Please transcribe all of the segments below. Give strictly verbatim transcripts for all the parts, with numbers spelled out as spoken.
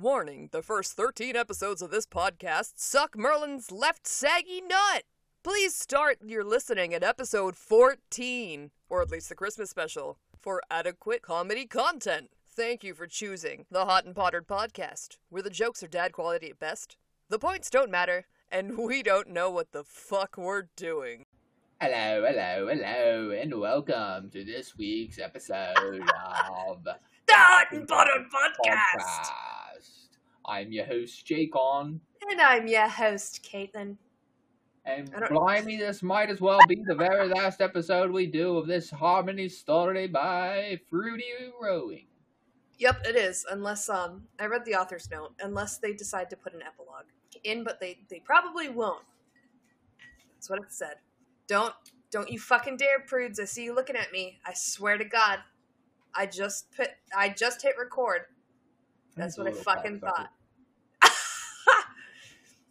Warning, the first thirteen episodes of this podcast suck Merlin's left saggy nut. Please start your listening at episode fourteen, or at least the Christmas special, for adequate comedy content. Thank you for choosing the Hot and Pottered Podcast, where the jokes are dad quality at best, the points don't matter, and we don't know what the fuck we're doing. Hello, hello, hello, and welcome to this week's episode of the Hot and Pottered Podcast. Podcast. I'm your host, Jaycon. And I'm your host, Caitlin. And blimey, this might as well be the very last episode we do of this Harmony story by Fruity Rowling. Yep, it is. Unless, um, I read the author's note. Unless they decide to put an epilogue in, but they, they probably won't. That's what it said. Don't, don't you fucking dare, prudes. I see you looking at me. I swear to God. I just put, I just hit record. That's what I fucking thought.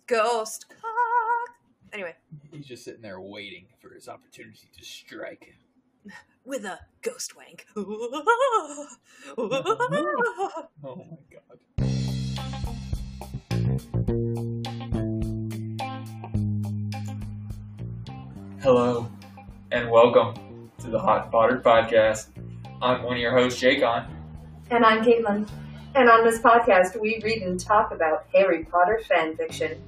Ghost cock. Anyway. He's just sitting there waiting for his opportunity to strike. With a ghost wank. Oh my God. Hello, and welcome to the Hot and Pottered Podcast. I'm one of your hosts, Jaycon. And I'm Caitlin. And on this podcast, we read and talk about Harry Potter fan fiction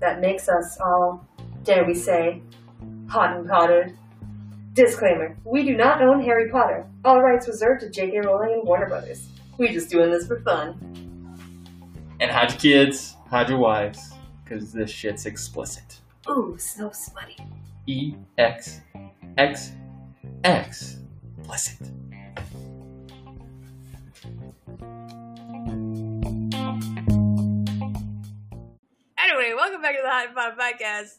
that makes us all, dare we say, hot and potted. Disclaimer, we do not own Harry Potter. All rights reserved to J K. Rowling and Warner Brothers. We're just doing this for fun. And hide your kids, hide your wives, because this shit's explicit. Ooh, so smutty. E X X X Explicit. Anyway, welcome back to the Hot and Pottered Podcast.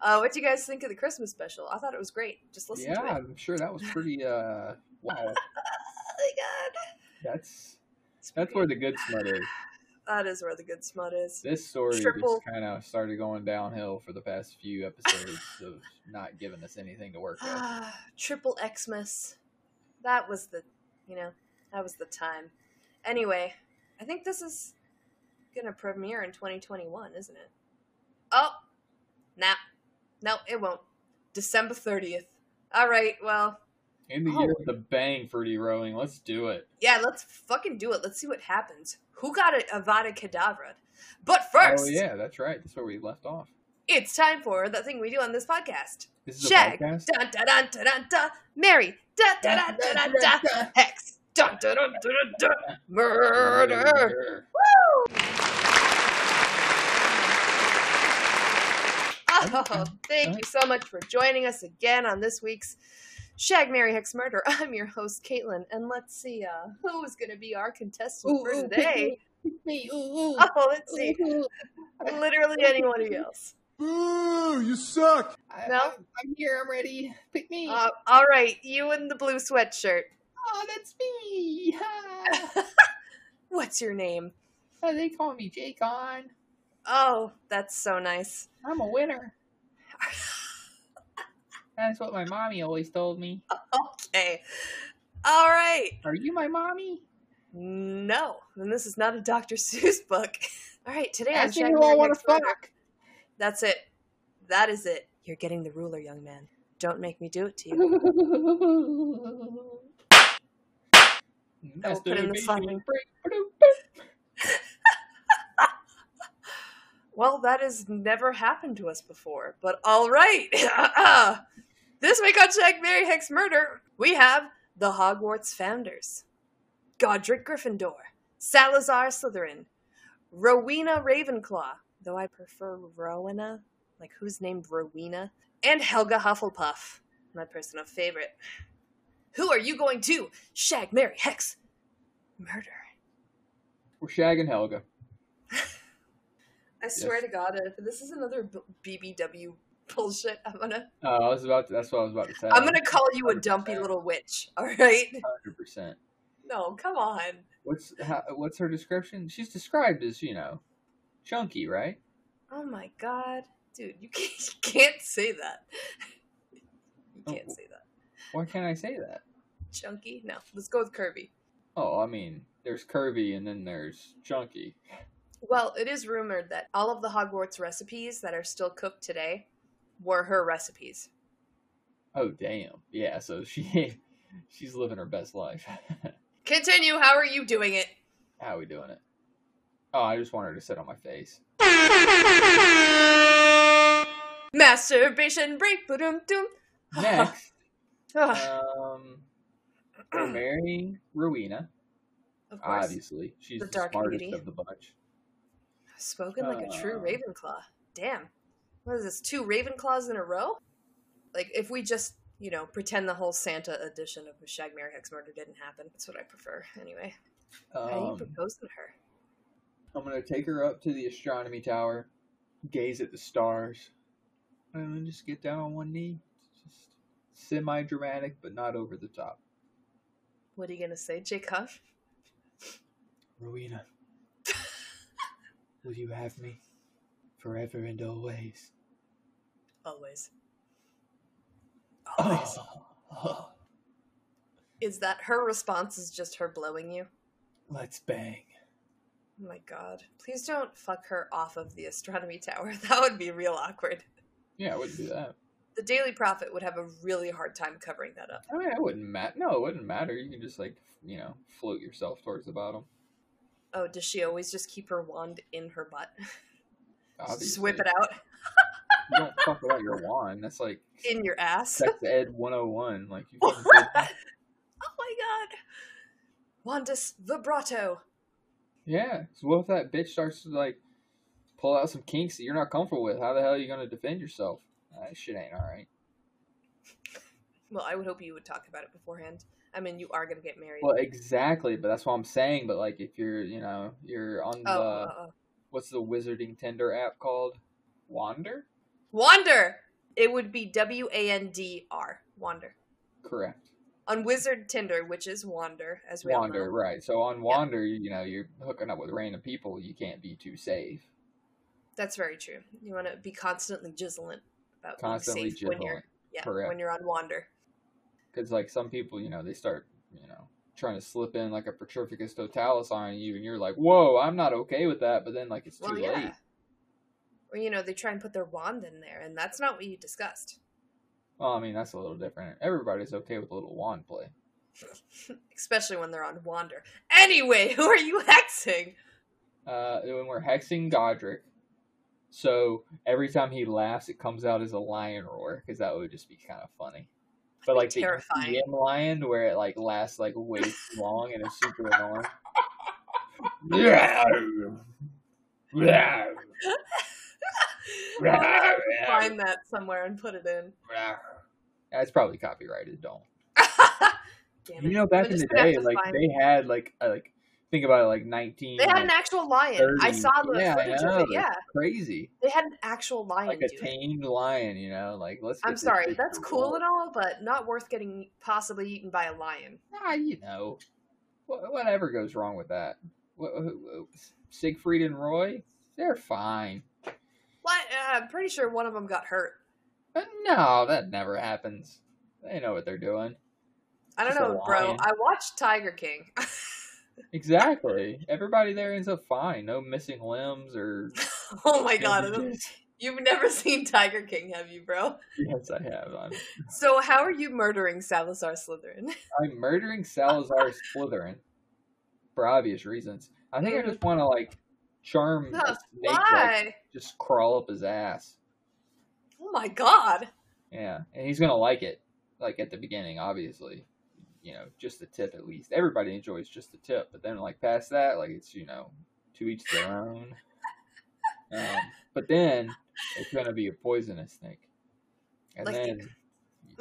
uh, what do you guys think of the Christmas special? I thought it was great. Just listen yeah, to it. Yeah, I'm sure that was pretty, uh, wow. Oh my God. That's, that's where the good smut is. That is where the good smut is. This story Triple. just kind of started going downhill for the past few episodes of not giving us anything to work with. Triple Xmas. That was the, you know, that was the time. Anyway, I think this is going to premiere in twenty twenty-one, isn't it? Oh, nah. No, it won't. December thirtieth. All right, well. In the oh. year of the bang, Fruity Rowling. Let's do it. Yeah, let's fucking do it. Let's see what happens. Who got an Avada Kedavra? But first. Oh, yeah, that's right. That's where we left off. It's time for that thing we do on this podcast. This is Shag, a podcast? Dun, dun, dun, dun, dun, dun. Mary, dun, dun, dun, dun, dun, dun, dun. Hex, dun, dun, dun, dun, dun, dun. Murder. Woo! Oh, thank you so much for joining us again on this week's Shag, Mary, Hex, Murder. I'm your host, Caitlin, and let's see uh, who is going to be our contestant ooh, for today. Ooh, ooh, ooh, oh, let's see. Ooh, ooh. Literally anybody else. Ooh, you suck. No? I, I'm here. I'm ready. Pick me. Uh, all right. You in the blue sweatshirt. Oh, that's me. Hi. What's your name? Oh, they call me Jaycon. Oh, that's so nice. I'm a winner. That's what my mommy always told me. Okay. All right. Are you my mommy? No. Then this is not a Doctor Seuss book. All right. Today I'm checking you all want to fuck. That's it. That is it. You're getting the ruler, young man. Don't make me do it to you. I will put in the song. Well, that has never happened to us before, but all right. uh, this week on Shag, Mary, Hex, Murder, we have the Hogwarts founders. Godric Gryffindor, Salazar Slytherin, Rowena Ravenclaw, though I prefer Rowena, like who's named Rowena, and Helga Hufflepuff, my personal favorite. Who are you going to shag, marry, hex, murder? We're shagging Helga. I swear yes. to God, if this is another B B W bullshit, I'm gonna. Oh, uh, I was about to. That's what I was about to say. I'm gonna call you one hundred percent. A dumpy little witch. All right. Hundred percent. No, come on. What's how, what's her description? She's described as, you know, chunky, right? Oh my God, dude, you can't, you can't say that. You can't oh, say that. Why can't I say that? Chunky? No, let's go with curvy. Oh, I mean, there's curvy and then there's chunky. Well, it is rumored that all of the Hogwarts recipes that are still cooked today were her recipes. Oh, damn. Yeah, so she she's living her best life. Continue. How are you doing it? How are we doing it? Oh, I just want her to sit on my face. Masturbation break. Ba-dum-dum. Next, um, we're marrying Rowena. Of course. Obviously. She's the, the smartest beauty. Of the bunch. Spoken like uh, a true Ravenclaw. Damn. What is this, two Ravenclaws in a row? Like, if we just, you know, pretend the whole Santa edition of Shag, Marry, Hex, Murder didn't happen. That's what I prefer, anyway. Um, How are you proposing to her? I'm going to take her up to the astronomy tower, gaze at the stars, and then just get down on one knee. Just semi-dramatic, but not over the top. What are you going to say, J. Cuff? Rowena, will you have me forever and always? Always. Always. Oh, oh. Is that her response is just her blowing you? Let's bang. Oh my god. Please don't fuck her off of the astronomy tower. That would be real awkward. Yeah, I wouldn't do that. The Daily Prophet would have a really hard time covering that up. I mean, it wouldn't matter. No, it wouldn't matter. You can just, like, you know, float yourself towards the bottom. Oh, does she always just keep her wand in her butt? Just whip it out. You don't fuck about your wand. That's like... in your ass? Sex Ed one oh one. Like, you fucking oh my god. Wandus vibrato. Yeah. So what if that bitch starts to, like, pull out some kinks that you're not comfortable with? How the hell are you going to defend yourself? Nah, that shit ain't alright. Well, I would hope you would talk about it beforehand. I mean, you are going to get married. Well, exactly, but that's what I'm saying. But, like, if you're, you know, you're on oh, the, uh, uh. what's the Wizarding Tinder app called? Wander? Wander! It would be W A N D R. Wander. Correct. On Wizard Tinder, which is Wander, as we all know. Wander, right. So on Wander, yeah. You know, you're hooking up with random people. You can't be too safe. That's very true. You want to be constantly jizzling about constantly being safe jizzling. When you're, yeah, correct. When you're on Wander. Because, like, some people, you know, they start, you know, trying to slip in, like, a Petrificus totalis on you, and you're like, whoa, I'm not okay with that, but then, like, it's too well, yeah. late. Or, you know, they try and put their wand in there, and that's not what you discussed. Well, I mean, that's a little different. Everybody's okay with a little wand play. Especially when they're on Wander. Anyway, who are you hexing? Uh, when we're hexing Godric, so every time he laughs, it comes out as a lion roar, because that would just be kind of funny. But, like, terrifying. The G M lion, where it, like, lasts, like, way too long and is super annoying. Find that somewhere and put it in. That's probably copyrighted, don't. Damn it. You know, back in the day, like, they had, like, a, like, think about it, like, nineteen... They had like, an actual lion. thirty. I saw the yeah, footage yeah, of it, yeah. Crazy. They had an actual lion, Like a dude. tamed lion, you know? Like, let's. I'm sorry, that's cool world. and all, but not worth getting possibly eaten by a lion. Ah, you know. Wh- whatever goes wrong with that. Wh- wh- Siegfried and Roy, they're fine. What? Uh, I'm pretty sure one of them got hurt. But no, that never happens. They know what they're doing. I don't Just know, bro. I watched Tiger King. Exactly. Everybody there ends up fine. No missing limbs or... Oh my god. You've never seen Tiger King, have you, bro? Yes, I have. I'm... So how are you murdering Salazar Slytherin? I'm murdering Salazar Slytherin. For obvious reasons. I think I just want to, like, charm no, a snake. Like, just crawl up his ass. Oh my god. Yeah. And he's going to like it. Like, at the beginning, obviously. You know, just the tip at least. Everybody enjoys just the tip, but then, like, past that, like, it's, you know, to each their own. Um, but then it's gonna be a poisonous snake, and like then the,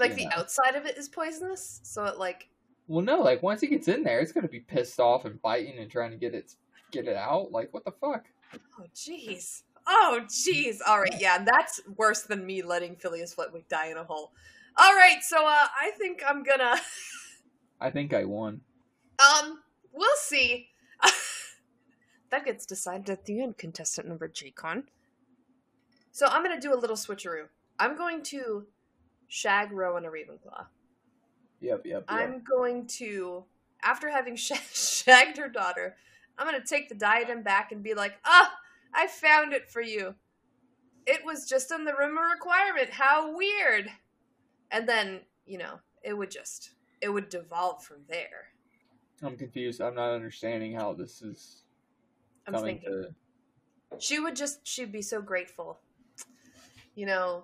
like the know. outside of it is poisonous. So it like well, no, like once it gets in there, it's gonna be pissed off and biting and trying to get it get it out. Like, what the fuck? Oh jeez, oh jeez. All right, yeah, that's worse than me letting Phileas Flitwick die in a hole. All right, so uh, I think I'm gonna. I think I won. Um, we'll see. That gets decided at the end, contestant number Jaycon. So I'm going to do a little switcheroo. I'm going to shag Rowan a Ravenclaw. Yep, yep, yep. I'm going to after having sh shagged her daughter, I'm going to take the diadem back and be like, ah, I found it for you. It was just in the room of requirement. How weird. And then, you know, it would just, it would devolve from there. I'm confused. I'm not understanding how this is I'm coming thinking. to... She would just, she'd be so grateful, you know,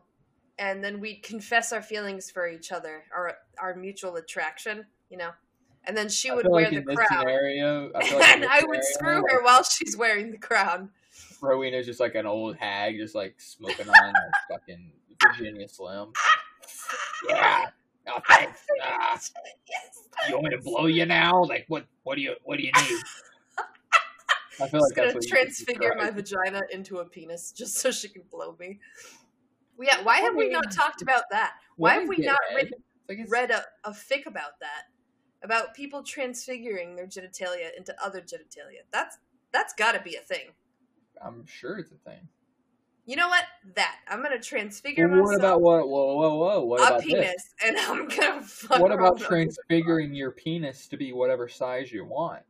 and then we'd confess our feelings for each other, our, our mutual attraction, you know, and then she would wear like the crown. Scenario, I feel like and I would scenario, screw her while she's wearing the crown. Rowena's just like an old hag, just like smoking on like fucking Virginia Slim. Yeah. Oh, thanks. Uh, you want me to blow you now? Like what? What do you? What do you need? I feel like that's what transfigure my vagina into a penis just so she can blow me. Well, yeah. Why have we not talked about that? Why have we not read read a, a fic about that? About people transfiguring their genitalia into other genitalia. That's that's got to be a thing. I'm sure it's a thing. You know what? That. I'm going to transfigure well, what myself. What about what? Whoa, whoa, whoa. What about a penis, this? And I'm going to fuck What about transfiguring your penis to be whatever size you want?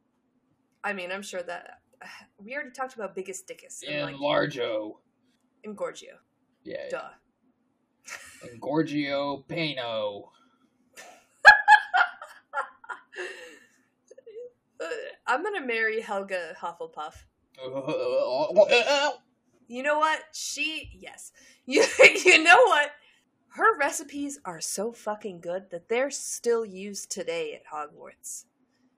I mean, I'm sure that... Uh, we already talked about biggest dickus. And, and like, Largio. Engorgio. Yeah. Duh. Engorgio Pano. I'm going to marry Helga Hufflepuff. You know what? She, yes. You, you know what? Her recipes are so fucking good that they're still used today at Hogwarts.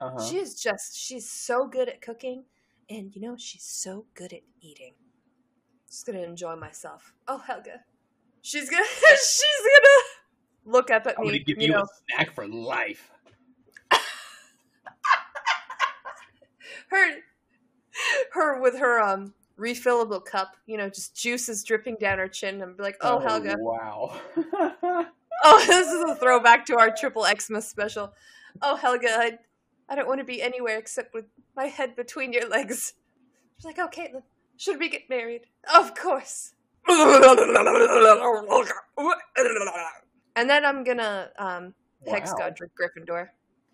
Uh-huh. She is just, she's so good at cooking. And, you know, she's so good at eating. Just gonna enjoy myself. Oh, Helga. She's gonna, she's gonna look up at me. I'm gonna give you, you know. a snack for life. her, her with her, um, refillable cup, you know, just juices dripping down her chin. I'm like, oh, oh Helga. Wow. Oh, this is a throwback to our Triple Xmas special. Oh, Helga, I, I don't want to be anywhere except with my head between your legs. She's like, oh, Caitlin, should we get married? Of course. And then I'm going to um, wow. hex Godric Gryffindor.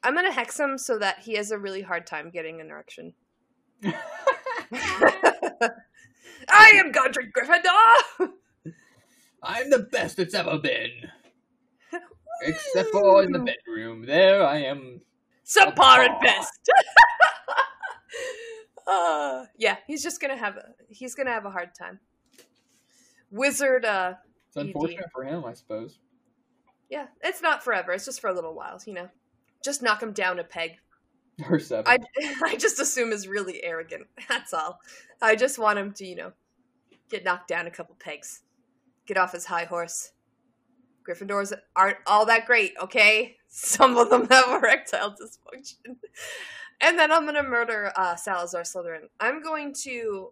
I'm going to hex him so that he has a really hard time getting an erection. I am Godric Gryffindor! I'm the best it's ever been. Except for in the bedroom. There I am. Subpar at best. uh, yeah, he's just gonna have a he's gonna have a hard time. Wizard uh It's unfortunate E D. For him, I suppose. Yeah, it's not forever, it's just for a little while, you know. Just knock him down a peg. Or seven. I, I just assume is really arrogant. That's all. I just want him to, you know, get knocked down a couple pegs. Get off his high horse. Gryffindors aren't all that great, okay? Some of them have erectile dysfunction. And then I'm going to murder uh, Salazar Slytherin. I'm going to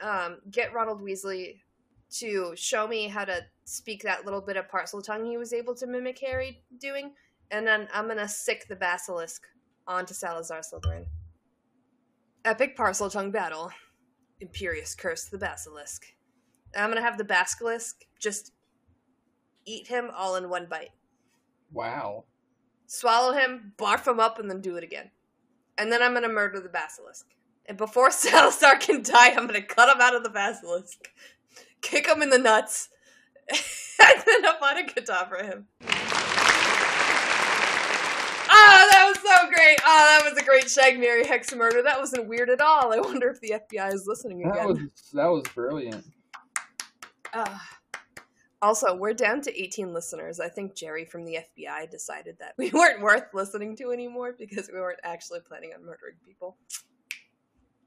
um, get Ronald Weasley to show me how to speak that little bit of Parseltongue he was able to mimic Harry doing. And then I'm going to sick the Basilisk onto Salazar Slytherin. Epic Parseltongue battle. Imperious curse the Basilisk. And I'm going to have the Basilisk just eat him all in one bite. Wow. Swallow him, barf him up, and then do it again. And then I'm going to murder the Basilisk. And before Salazar can die, I'm going to cut him out of the Basilisk. Kick him in the nuts. And then Avada Kedavra him. Oh, that was so great. Oh, that was a great shag, marry, hex, murder. That wasn't weird at all. I wonder if the F B I is listening again. That was, that was brilliant. Uh, also, we're down to eighteen listeners. I think Jerry from the F B I decided that we weren't worth listening to anymore because we weren't actually planning on murdering people.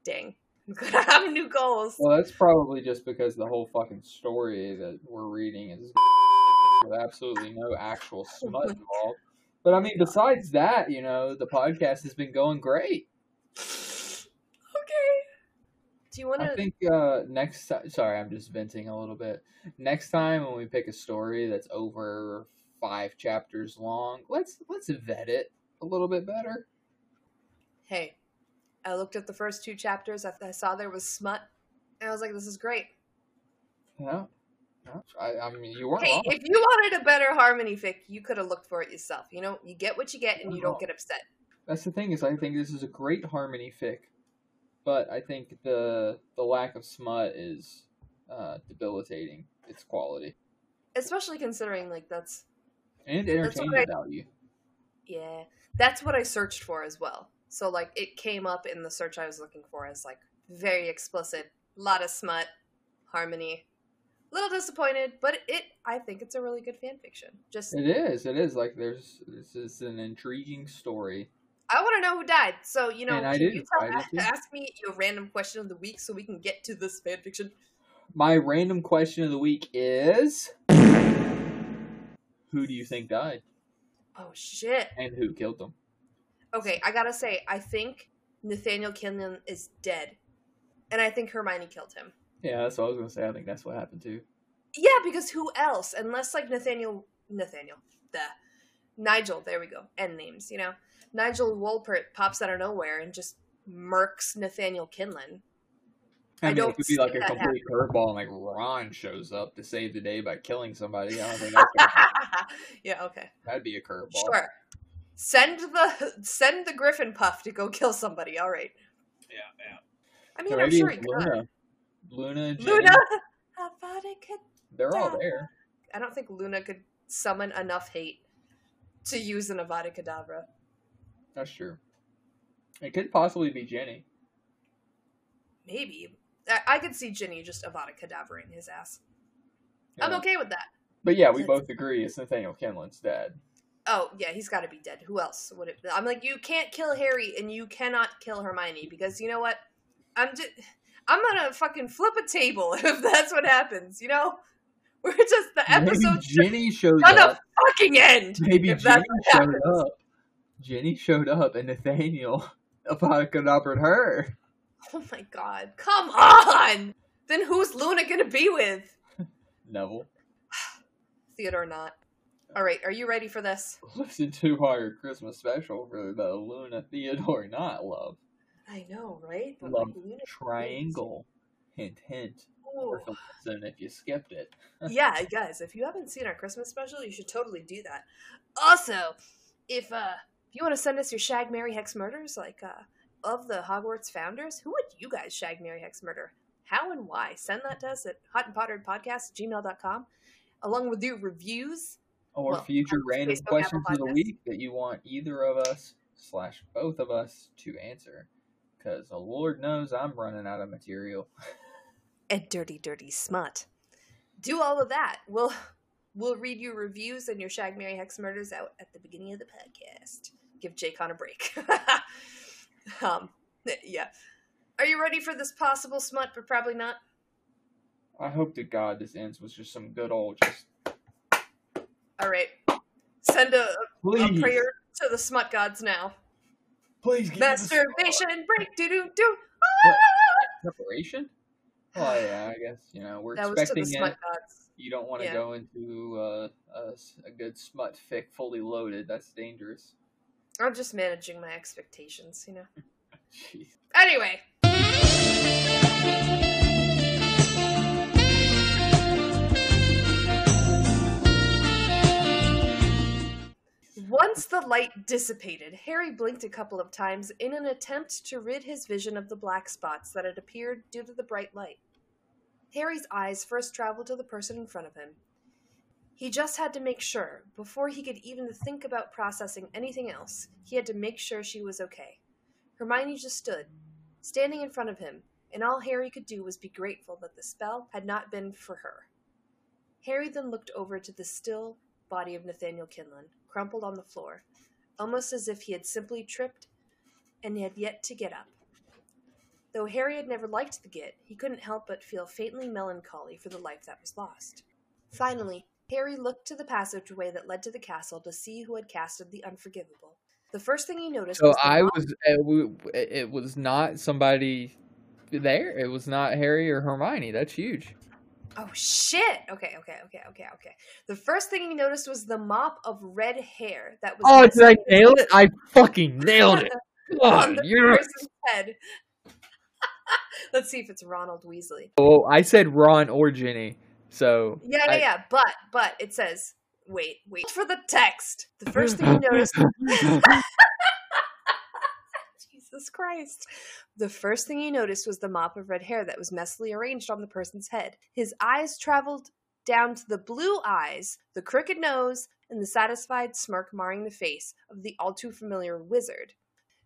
Dang. I'm going to have new goals. Well, that's probably just because the whole fucking story that we're reading is with absolutely no actual smut involved. But, I mean, besides that, you know, the podcast has been going great. Okay. Do you want to... I think uh, next time... Sorry, I'm just venting a little bit. Next time when we pick a story that's over five chapters long, let's let's vet it a little bit better. Hey, I looked at the first two chapters. I, I saw there was smut, and I was like, this is great. Yeah. I, I mean, you were hey, wrong. If you wanted a better Harmony fic, you could have looked for it yourself. You know, you get what you get, and you don't get upset. That's the thing, is I think this is a great Harmony fic, but I think the the lack of smut is uh, debilitating its quality. Especially considering, like, that's... And entertainment that's I, value. Yeah. That's what I searched for as well. So, like, it came up in the search I was looking for as, like, very explicit, lot of smut, Harmony. Little disappointed, but it, I think it's a really good fan fiction. Just it is, it is. Like, there's, this is an intriguing story. I want to know who died. So, you know, and I do. You tell, I do ask me your random question of the week so we can get to this fan fiction. My random question of the week is... Who do you think died? Oh, shit. And who killed them? Okay, I gotta say, I think Nathaniel Kinlan is dead. And I think Hermione killed him. Yeah, that's what I was gonna say. I think that's what happened, too. Yeah, because who else? Unless, like, Nathaniel... Nathaniel. The Nigel, there we go. End names, you know? Nigel Wolpert pops out of nowhere and just murks Nathaniel Kinlan. I, I mean, don't it could be like a complete curveball, and like Ron shows up to save the day by killing somebody. I don't think that's gonna happen. Yeah, okay. That'd be a curveball. Sure. Send the send the Griffin Puff to go kill somebody. All right. Yeah, yeah. I mean, so I'm sure he could. Luna, Luna, Jenny. Luna. Avada Kedavra. They're all there. I don't think Luna could summon enough hate to use an Avada Kedavra. That's true. It could possibly be Jenny. Maybe. I could see Ginny just Avada Kedavra-ing his ass. Yeah. I'm okay with that. But yeah, we both agree it's Nathaniel Kinlan's dad. Oh, yeah, he's got to be dead. Who else would it be? I'm like, you can't kill Harry and you cannot kill Hermione because you know what? I'm just, I'm gonna fucking flip a table if that's what happens, you know? We're just, the episode Ginny showed up. Gonna fucking end. Maybe if Ginny that's what showed happens. Up. Ginny showed up and Nathaniel Avada Kedavra her. Oh my god. Come on! Then who's Luna gonna be with? Neville. Theodore Nott. Alright, are you ready for this? Listen to our Christmas special for the Luna Theodore Nott love. I know, right? But love like triangle. Is... Hint, hint. Ooh. And if you skipped it. Yeah, guys, if you haven't seen our Christmas special, you should totally do that. Also, if uh, if you want to send us your Shag, Marry, Hex murders, like... uh. Of the Hogwarts founders, who would you guys shag, marry, hex, murder? How and why? Send that to us at hot and pottered podcast at gmail dot com along with your reviews. Or well, future random questions of the week that you want either of us slash both of us to answer. Because the Lord knows I'm running out of material. And dirty, dirty smut. Do all of that. We'll, we'll read your reviews and your shag, marry, hex, murders out at the beginning of the podcast. Give Jaycon a break. Um, yeah. Are you ready for this possible smut, but probably not? I hope to God this ends with just some good old just... Alright. Send a, a prayer to the smut gods now. Please give masturbation, break, do-do-do! Ah! Preparation? Oh yeah, I guess, you know, we're that expecting was to the smut gods. You don't want to yeah. go into uh, a, a good smut fic fully loaded. That's dangerous. I'm just managing my expectations, you know. Jeez. Anyway. Once the light dissipated, Harry blinked a couple of times in an attempt to rid his vision of the black spots that had appeared due to the bright light. Harry's eyes first traveled to the person in front of him. He just had to make sure, before he could even think about processing anything else, he had to make sure she was okay. Hermione just stood, standing in front of him, and all Harry could do was be grateful that the spell had not been for her. Harry then looked over to the still body of Nathaniel Kinlan, crumpled on the floor, almost as if he had simply tripped and had yet to get up. Though Harry had never liked the git, he couldn't help but feel faintly melancholy for the life that was lost. Finally, Harry looked to the passageway that led to the castle to see who had casted the Unforgivable. The first thing he noticed so was... So I was... It was not somebody there. It was not Harry or Hermione. That's huge. Oh, shit! Okay, okay, okay, okay, okay. The first thing he noticed was the mop of red hair that was... Oh, did I nail it? I fucking nailed it! Oh, you're... person's head. Let's see if it's Ronald Weasley. Oh, I said Ron or Ginny. So yeah, yeah, I, yeah, but but it says wait, wait for the text. The first thing you noticed Jesus Christ. The first thing he noticed was the mop of red hair that was messily arranged on the person's head. His eyes traveled down to the blue eyes, the crooked nose, and the satisfied smirk marring the face of the all too familiar wizard.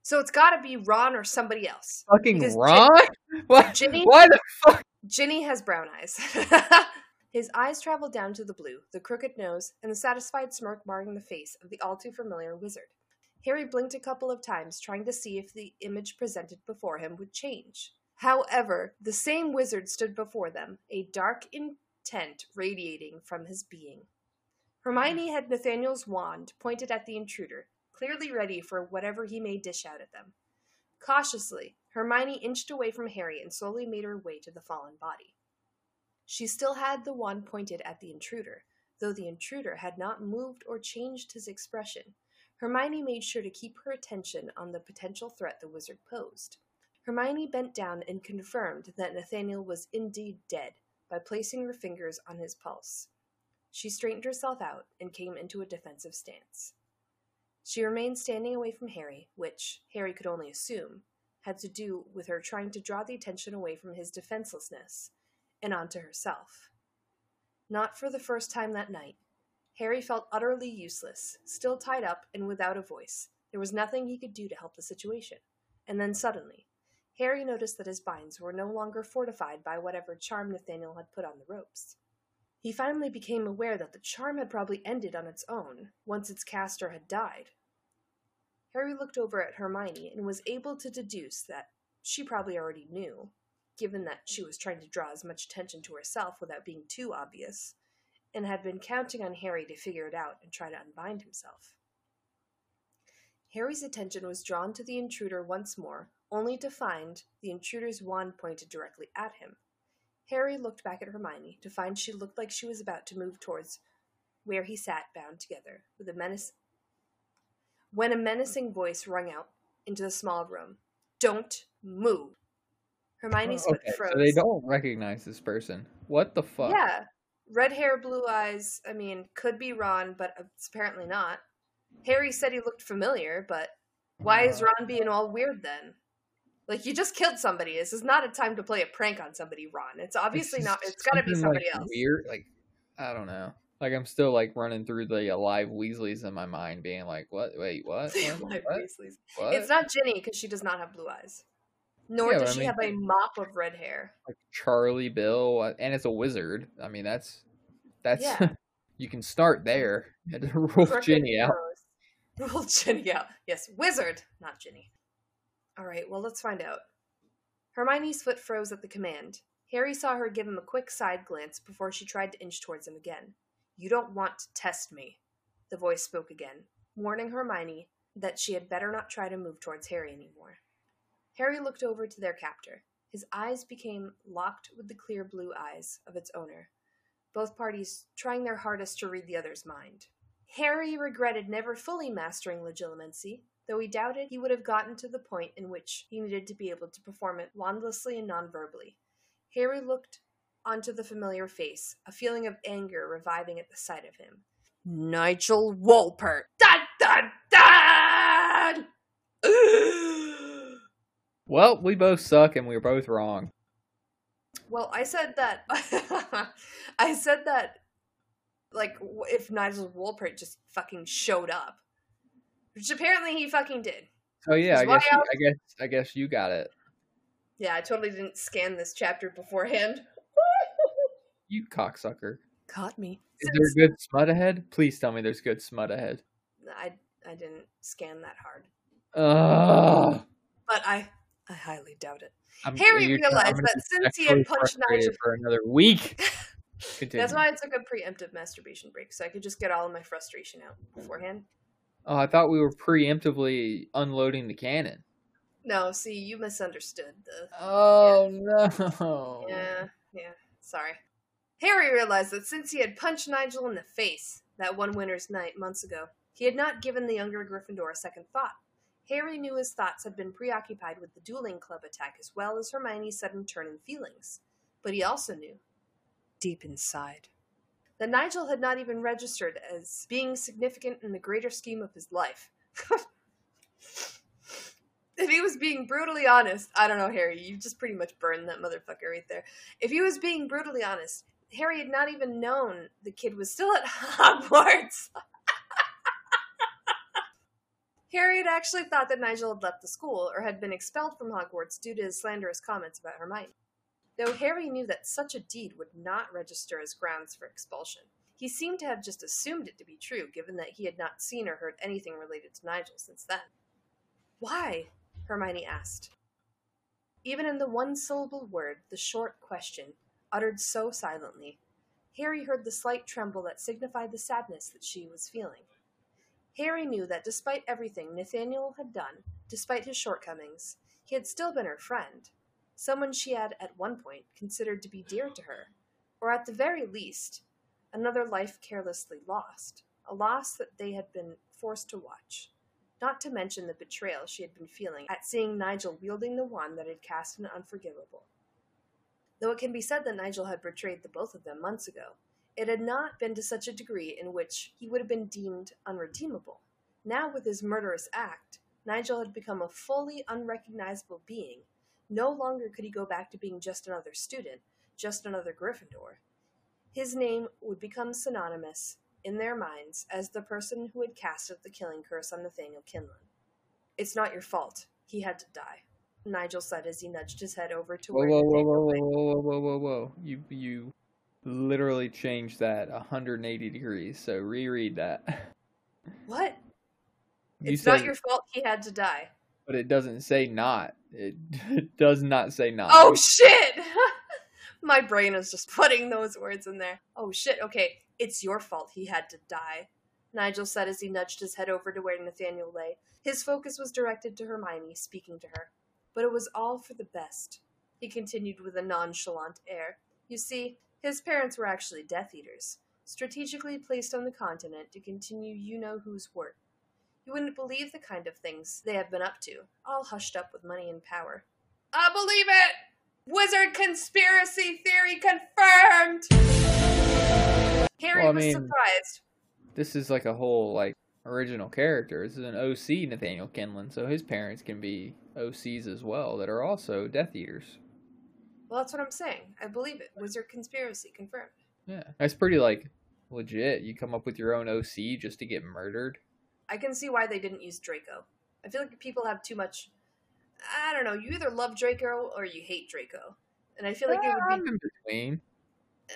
So it's gotta be Ron or somebody else. Fucking because Ron? Ginny, what? Ginny, Why the fuck? Ginny has brown eyes. His eyes traveled down to the blue, the crooked nose, and the satisfied smirk marring the face of the all too familiar wizard. Harry blinked a couple of times, trying to see if the image presented before him would change. However, the same wizard stood before them, a dark intent radiating from his being. Hermione had Nathaniel's wand pointed at the intruder, clearly ready for whatever he may dish out at them. Cautiously, Hermione inched away from Harry and slowly made her way to the fallen body. She still had the wand pointed at the intruder, though the intruder had not moved or changed his expression. Hermione made sure to keep her attention on the potential threat the wizard posed. Hermione bent down and confirmed that Nathaniel was indeed dead by placing her fingers on his pulse. She straightened herself out and came into a defensive stance. She remained standing away from Harry, which, Harry could only assume, had to do with her trying to draw the attention away from his defenselessness and onto herself. Not for the first time that night, Harry felt utterly useless, still tied up and without a voice. There was nothing he could do to help the situation. And then suddenly, Harry noticed that his binds were no longer fortified by whatever charm Nathaniel had put on the ropes. He finally became aware that the charm had probably ended on its own, once its caster had died. Harry looked over at Hermione and was able to deduce that she probably already knew, given that she was trying to draw as much attention to herself without being too obvious, and had been counting on Harry to figure it out and try to unbind himself. Harry's attention was drawn to the intruder once more, only to find the intruder's wand pointed directly at him. Harry looked back at Hermione to find she looked like she was about to move towards where he sat bound together with a menace. When a menacing voice rung out into the small room, "Don't move!" Hermione's foot okay, froze. So they don't recognize this person. What the fuck? Yeah. Red hair, blue eyes. I mean, could be Ron, but it's apparently not. Harry said he looked familiar, but why is Ron being all weird then? Like, you just killed somebody. This is not a time to play a prank on somebody, Ron. It's obviously it's not. It's got to be somebody like else. Weird, like, I don't know. Like, I'm still, like, running through the alive Weasleys in my mind, being like, what? Wait, what? What? What? What? It's not Ginny, because she does not have blue eyes. Nor yeah, does she I mean, have a mop of red hair. Like Charlie, Bill, and it's a wizard. I mean, that's... that's yeah. You can start there. And rule Ginny out. Rule Ginny out. Yes, wizard, not Ginny. All right, well, let's find out. Hermione's foot froze at the command. Harry saw her give him a quick side glance before she tried to inch towards him again. "You don't want to test me," the voice spoke again, warning Hermione that she had better not try to move towards Harry anymore. Harry looked over to their captor. His eyes became locked with the clear blue eyes of its owner, both parties trying their hardest to read the other's mind. Harry regretted never fully mastering legilimency, though he doubted he would have gotten to the point in which he needed to be able to perform it wandlessly and non-verbally. Harry looked onto the familiar face, a feeling of anger reviving at the sight of him. Nigel Wolpert. Dun, dun, dun! Well, we both suck and we were both wrong. Well, I said that... I said that, like, if Nigel Wolpert just fucking showed up. Which apparently he fucking did. Oh yeah, I guess, you, I guess I guess you got it. Yeah, I totally didn't scan this chapter beforehand. You cocksucker. Caught me. Is Since... there a good smut ahead? Please tell me there's good smut ahead. I I didn't scan that hard. Ugh. But I I highly doubt it. I'm, Harry realized that since he had punched Nigel for another week. That's why I took a preemptive masturbation break, so I could just get all of my frustration out beforehand. Oh, I thought we were preemptively unloading the cannon. No, see, you misunderstood. The, oh, yeah. no. Yeah, yeah, sorry. Harry realized that since he had punched Nigel in the face that one winter's night months ago, he had not given the younger Gryffindor a second thought. Harry knew his thoughts had been preoccupied with the dueling club attack as well as Hermione's sudden turn in feelings. But he also knew, deep inside, that Nigel had not even registered as being significant in the greater scheme of his life. if he was being brutally honest, I don't know, Harry, you just pretty much burned that motherfucker right there. If he was being brutally honest, Harry had not even known the kid was still at Hogwarts. Harry had actually thought that Nigel had left the school or had been expelled from Hogwarts due to his slanderous comments about Hermione. Though Harry knew that such a deed would not register as grounds for expulsion, he seemed to have just assumed it to be true, given that he had not seen or heard anything related to Nigel since then. Why? Hermione asked. Even in the one-syllable word, the short question, uttered so silently, Harry heard the slight tremble that signified the sadness that she was feeling. Harry knew that despite everything Nathaniel had done, despite his shortcomings, he had still been her friend, someone she had, at one point, considered to be dear to her, or at the very least, another life carelessly lost, a loss that they had been forced to watch, not to mention the betrayal she had been feeling at seeing Nigel wielding the wand that had cast an unforgivable. Though it can be said that Nigel had betrayed the both of them months ago, it had not been to such a degree in which he would have been deemed unredeemable. Now, with his murderous act, Nigel had become a fully unrecognizable being. No longer could he go back to being just another student, just another Gryffindor. His name would become synonymous, in their minds, as the person who had casted the killing curse on Nathaniel Kinlan. "It's not your fault. He had to die," Nigel said as he nudged his head over to where... Whoa, whoa, whoa, whoa, whoa, whoa, whoa, whoa. You, you literally changed that one hundred eighty degrees, so reread that. What? You it's said, not your fault he had to die. But it doesn't say not. It, it does not say not. Oh, shit! My brain is just putting those words in there. Oh, shit, okay. "It's your fault he had to die," Nigel said as he nudged his head over to where Nathaniel lay. His focus was directed to Hermione, speaking to her. "But it was all for the best," he continued with a nonchalant air. "You see, his parents were actually Death Eaters, strategically placed on the continent to continue you-know-who's work. You wouldn't believe the kind of things they have been up to, all hushed up with money and power." I believe it! Wizard conspiracy theory confirmed! Harry well, I mean, was surprised. This is like a whole, like, original character. This is an O C, Nathaniel Kinlan, so his parents can be O Cs as well that are also Death Eaters. Well, that's what I'm saying. I believe it. Wizard conspiracy confirmed. Yeah. That's pretty, like, legit. You come up with your own O C just to get murdered. I can see why they didn't use Draco. I feel like people have too much... I don't know. You either love Draco or you hate Draco. And I feel like yeah, it would be... I'm in between. Uh,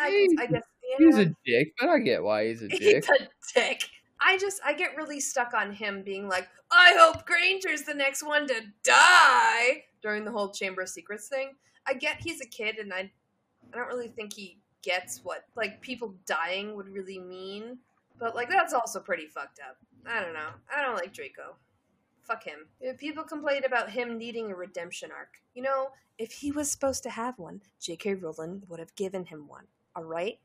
I, I guess... Yeah. He's a dick, but I get why he's a dick. He's a dick. I just, I get really stuck on him being like, "I hope Granger's the next one to die," during the whole Chamber of Secrets thing. I get he's a kid, and I I don't really think he gets what, like, people dying would really mean. But, like, that's also pretty fucked up. I don't know. I don't like Draco. Fuck him. People complain about him needing a redemption arc. You know, if he was supposed to have one, J K. Rowling would have given him one. All right?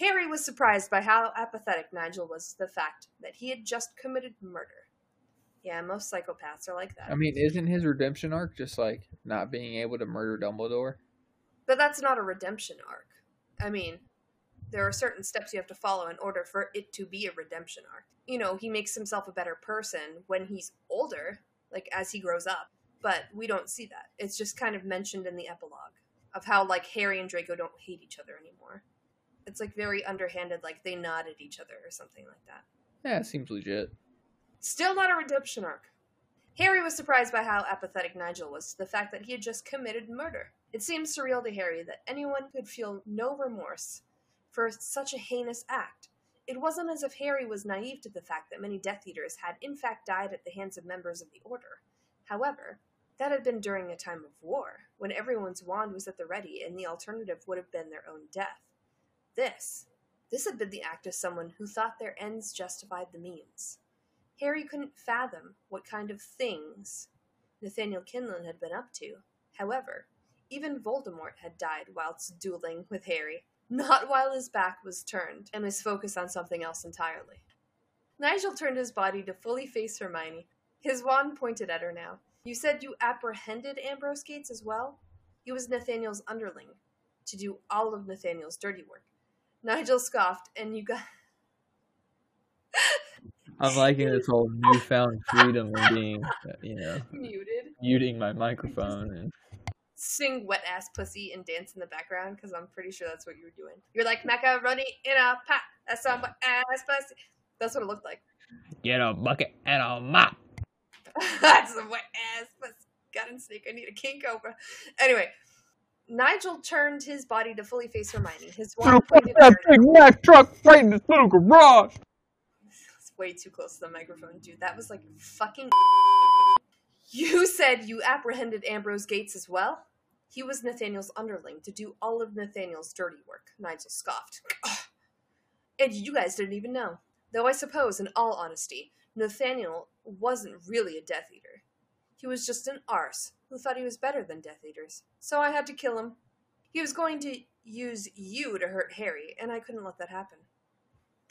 Harry was surprised by how apathetic Nigel was to the fact that he had just committed murder. Yeah, most psychopaths are like that. I mean, isn't his redemption arc just, like, not being able to murder Dumbledore? But that's not a redemption arc. I mean, there are certain steps you have to follow in order for it to be a redemption arc. You know, he makes himself a better person when he's older, like, as he grows up. But we don't see that. It's just kind of mentioned in the epilogue of how, like, Harry and Draco don't hate each other anymore. It's, like, very underhanded, like, they nod at each other or something like that. Yeah, it seems legit. Still not a redemption arc. Harry was surprised by how apathetic Nigel was to the fact that he had just committed murder. It seemed surreal to Harry that anyone could feel no remorse for such a heinous act. It wasn't as if Harry was naive to the fact that many Death Eaters had in fact died at the hands of members of the Order. However, that had been during a time of war, when everyone's wand was at the ready and the alternative would have been their own death. This. This had been the act of someone who thought their ends justified the means. Harry couldn't fathom what kind of things Nathaniel Kinlan had been up to. However, even Voldemort had died whilst dueling with Harry, not while his back was turned and his focus on something else entirely. Nigel turned his body to fully face Hermione, his wand pointed at her now. "You said you apprehended Ambrose Gates as well?" He was Nathaniel's underling, to do all of Nathaniel's dirty work. Nigel scoffed, and you got... I'm liking this whole newfound freedom of being, you know, muted, muting my microphone and sing "Wet Ass Pussy" and dance in the background, because I'm pretty sure that's what you were doing. You're like, macaroni in a pot, that's some wet ass pussy. That's what it looked like. Get a bucket and a mop. That's some wet ass pussy. God and snake, I need a king cobra. Anyway, Nigel turned his body to fully face Hermione. His one pointed that big Mac truck right in this little garage. That's way too close to the microphone, dude. That was like fucking. You said you apprehended Ambrose Gates as well? He was Nathaniel's underling to do all of Nathaniel's dirty work, Nigel scoffed. And you guys didn't even know. Though I suppose, in all honesty, Nathaniel wasn't really a Death Eater. He was just an arse who thought he was better than Death Eaters. So I had to kill him. He was going to use you to hurt Harry, and I couldn't let that happen.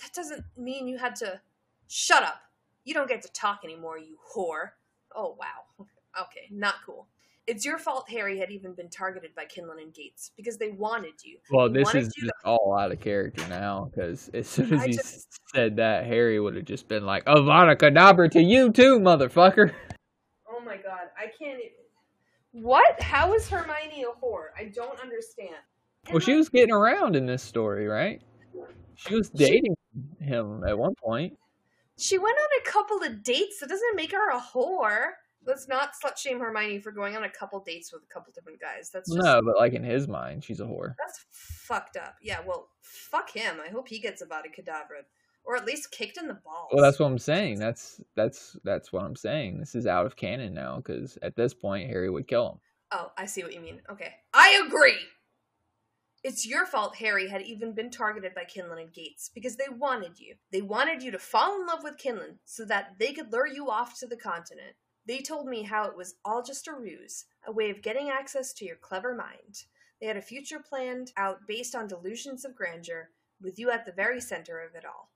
That doesn't mean you had to... Shut up! You don't get to talk anymore, you whore. Oh, wow. Okay, not cool. It's your fault Harry had even been targeted by Kinlan and Gates, because they wanted you. Well, this is just all out of character now, because as soon as he said that, Harry would have just been like, Avada Kedavra to you too, motherfucker! Oh my god, I can't even... What? How is Hermione a whore? I don't understand. Well, she was getting around in this story, right? She was dating him at one point. She went on a couple of dates. That doesn't make her a whore. Let's not slut-shame Hermione for going on a couple dates with a couple different guys. That's just... No, but like in his mind, she's a whore. That's fucked up. Yeah, well, fuck him. I hope he gets Avada Kedavra. Or at least kicked in the balls. Well, that's what I'm saying. That's that's that's what I'm saying. This is out of canon now, because at this point, Harry would kill him. Oh, I see what you mean. Okay. I agree! It's your fault Harry had even been targeted by Kinlan and Gates, because they wanted you. They wanted you to fall in love with Kinlan so that they could lure you off to the continent. They told me how it was all just a ruse, a way of getting access to your clever mind. They had a future planned out based on delusions of grandeur, with you at the very center of it all.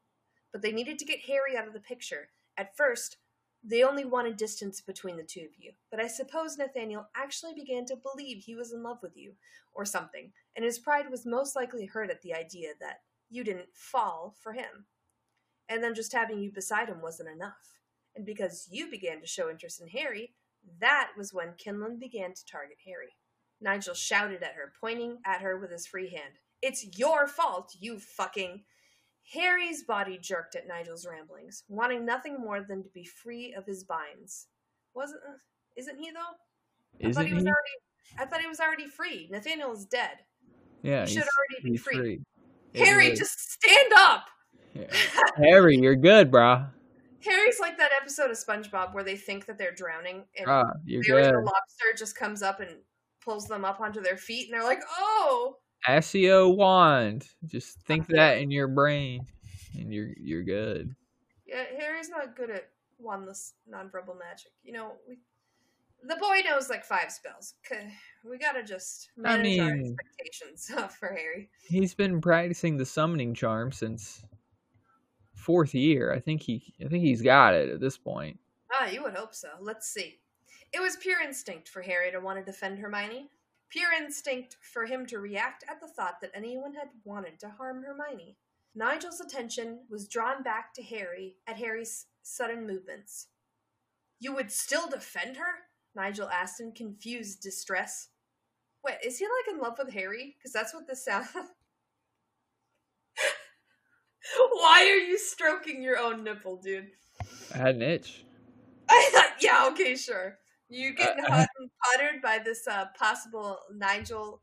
But they needed to get Harry out of the picture. At first, they only wanted distance between the two of you, but I suppose Nathaniel actually began to believe he was in love with you, or something, and his pride was most likely hurt at the idea that you didn't fall for him. And then just having you beside him wasn't enough. And because you began to show interest in Harry, that was when Kinlan began to target Harry. Nigel shouted at her, pointing at her with his free hand. It's your fault, you fucking... Harry's body jerked at Nigel's ramblings, wanting nothing more than to be free of his binds. Wasn't isn't he though? Isn't I thought he was he? already I thought he was already free. Nathaniel is dead. Yeah. He should already be free. free. Harry, is. just stand up. Yeah. Harry, you're good, brah. Harry's like that episode of SpongeBob where they think that they're drowning and ah, you're Harry good. the lobster just comes up and pulls them up onto their feet and they're like, oh, Asio wand. Just think that in your brain, and you're you're good. Yeah, Harry's not good at wandless, nonverbal magic. You know, we, the boy knows like five spells. We gotta just manage I mean, our expectations for Harry. He's been practicing the summoning charm since fourth year. I think he, I think he's got it at this point. Ah, you would hope so. Let's see. It was pure instinct for Harry to want to defend Hermione. Pure instinct for him to react at the thought that anyone had wanted to harm Hermione. Nigel's attention was drawn back to Harry at Harry's sudden movements. You would still defend her? Nigel asked in confused distress. Wait, is he like in love with Harry? Because that's what this sounds... Why are you stroking your own nipple, dude? I had an itch. I thought, yeah, okay, sure. You getting uh, hot and pottered by this uh, possible Nigel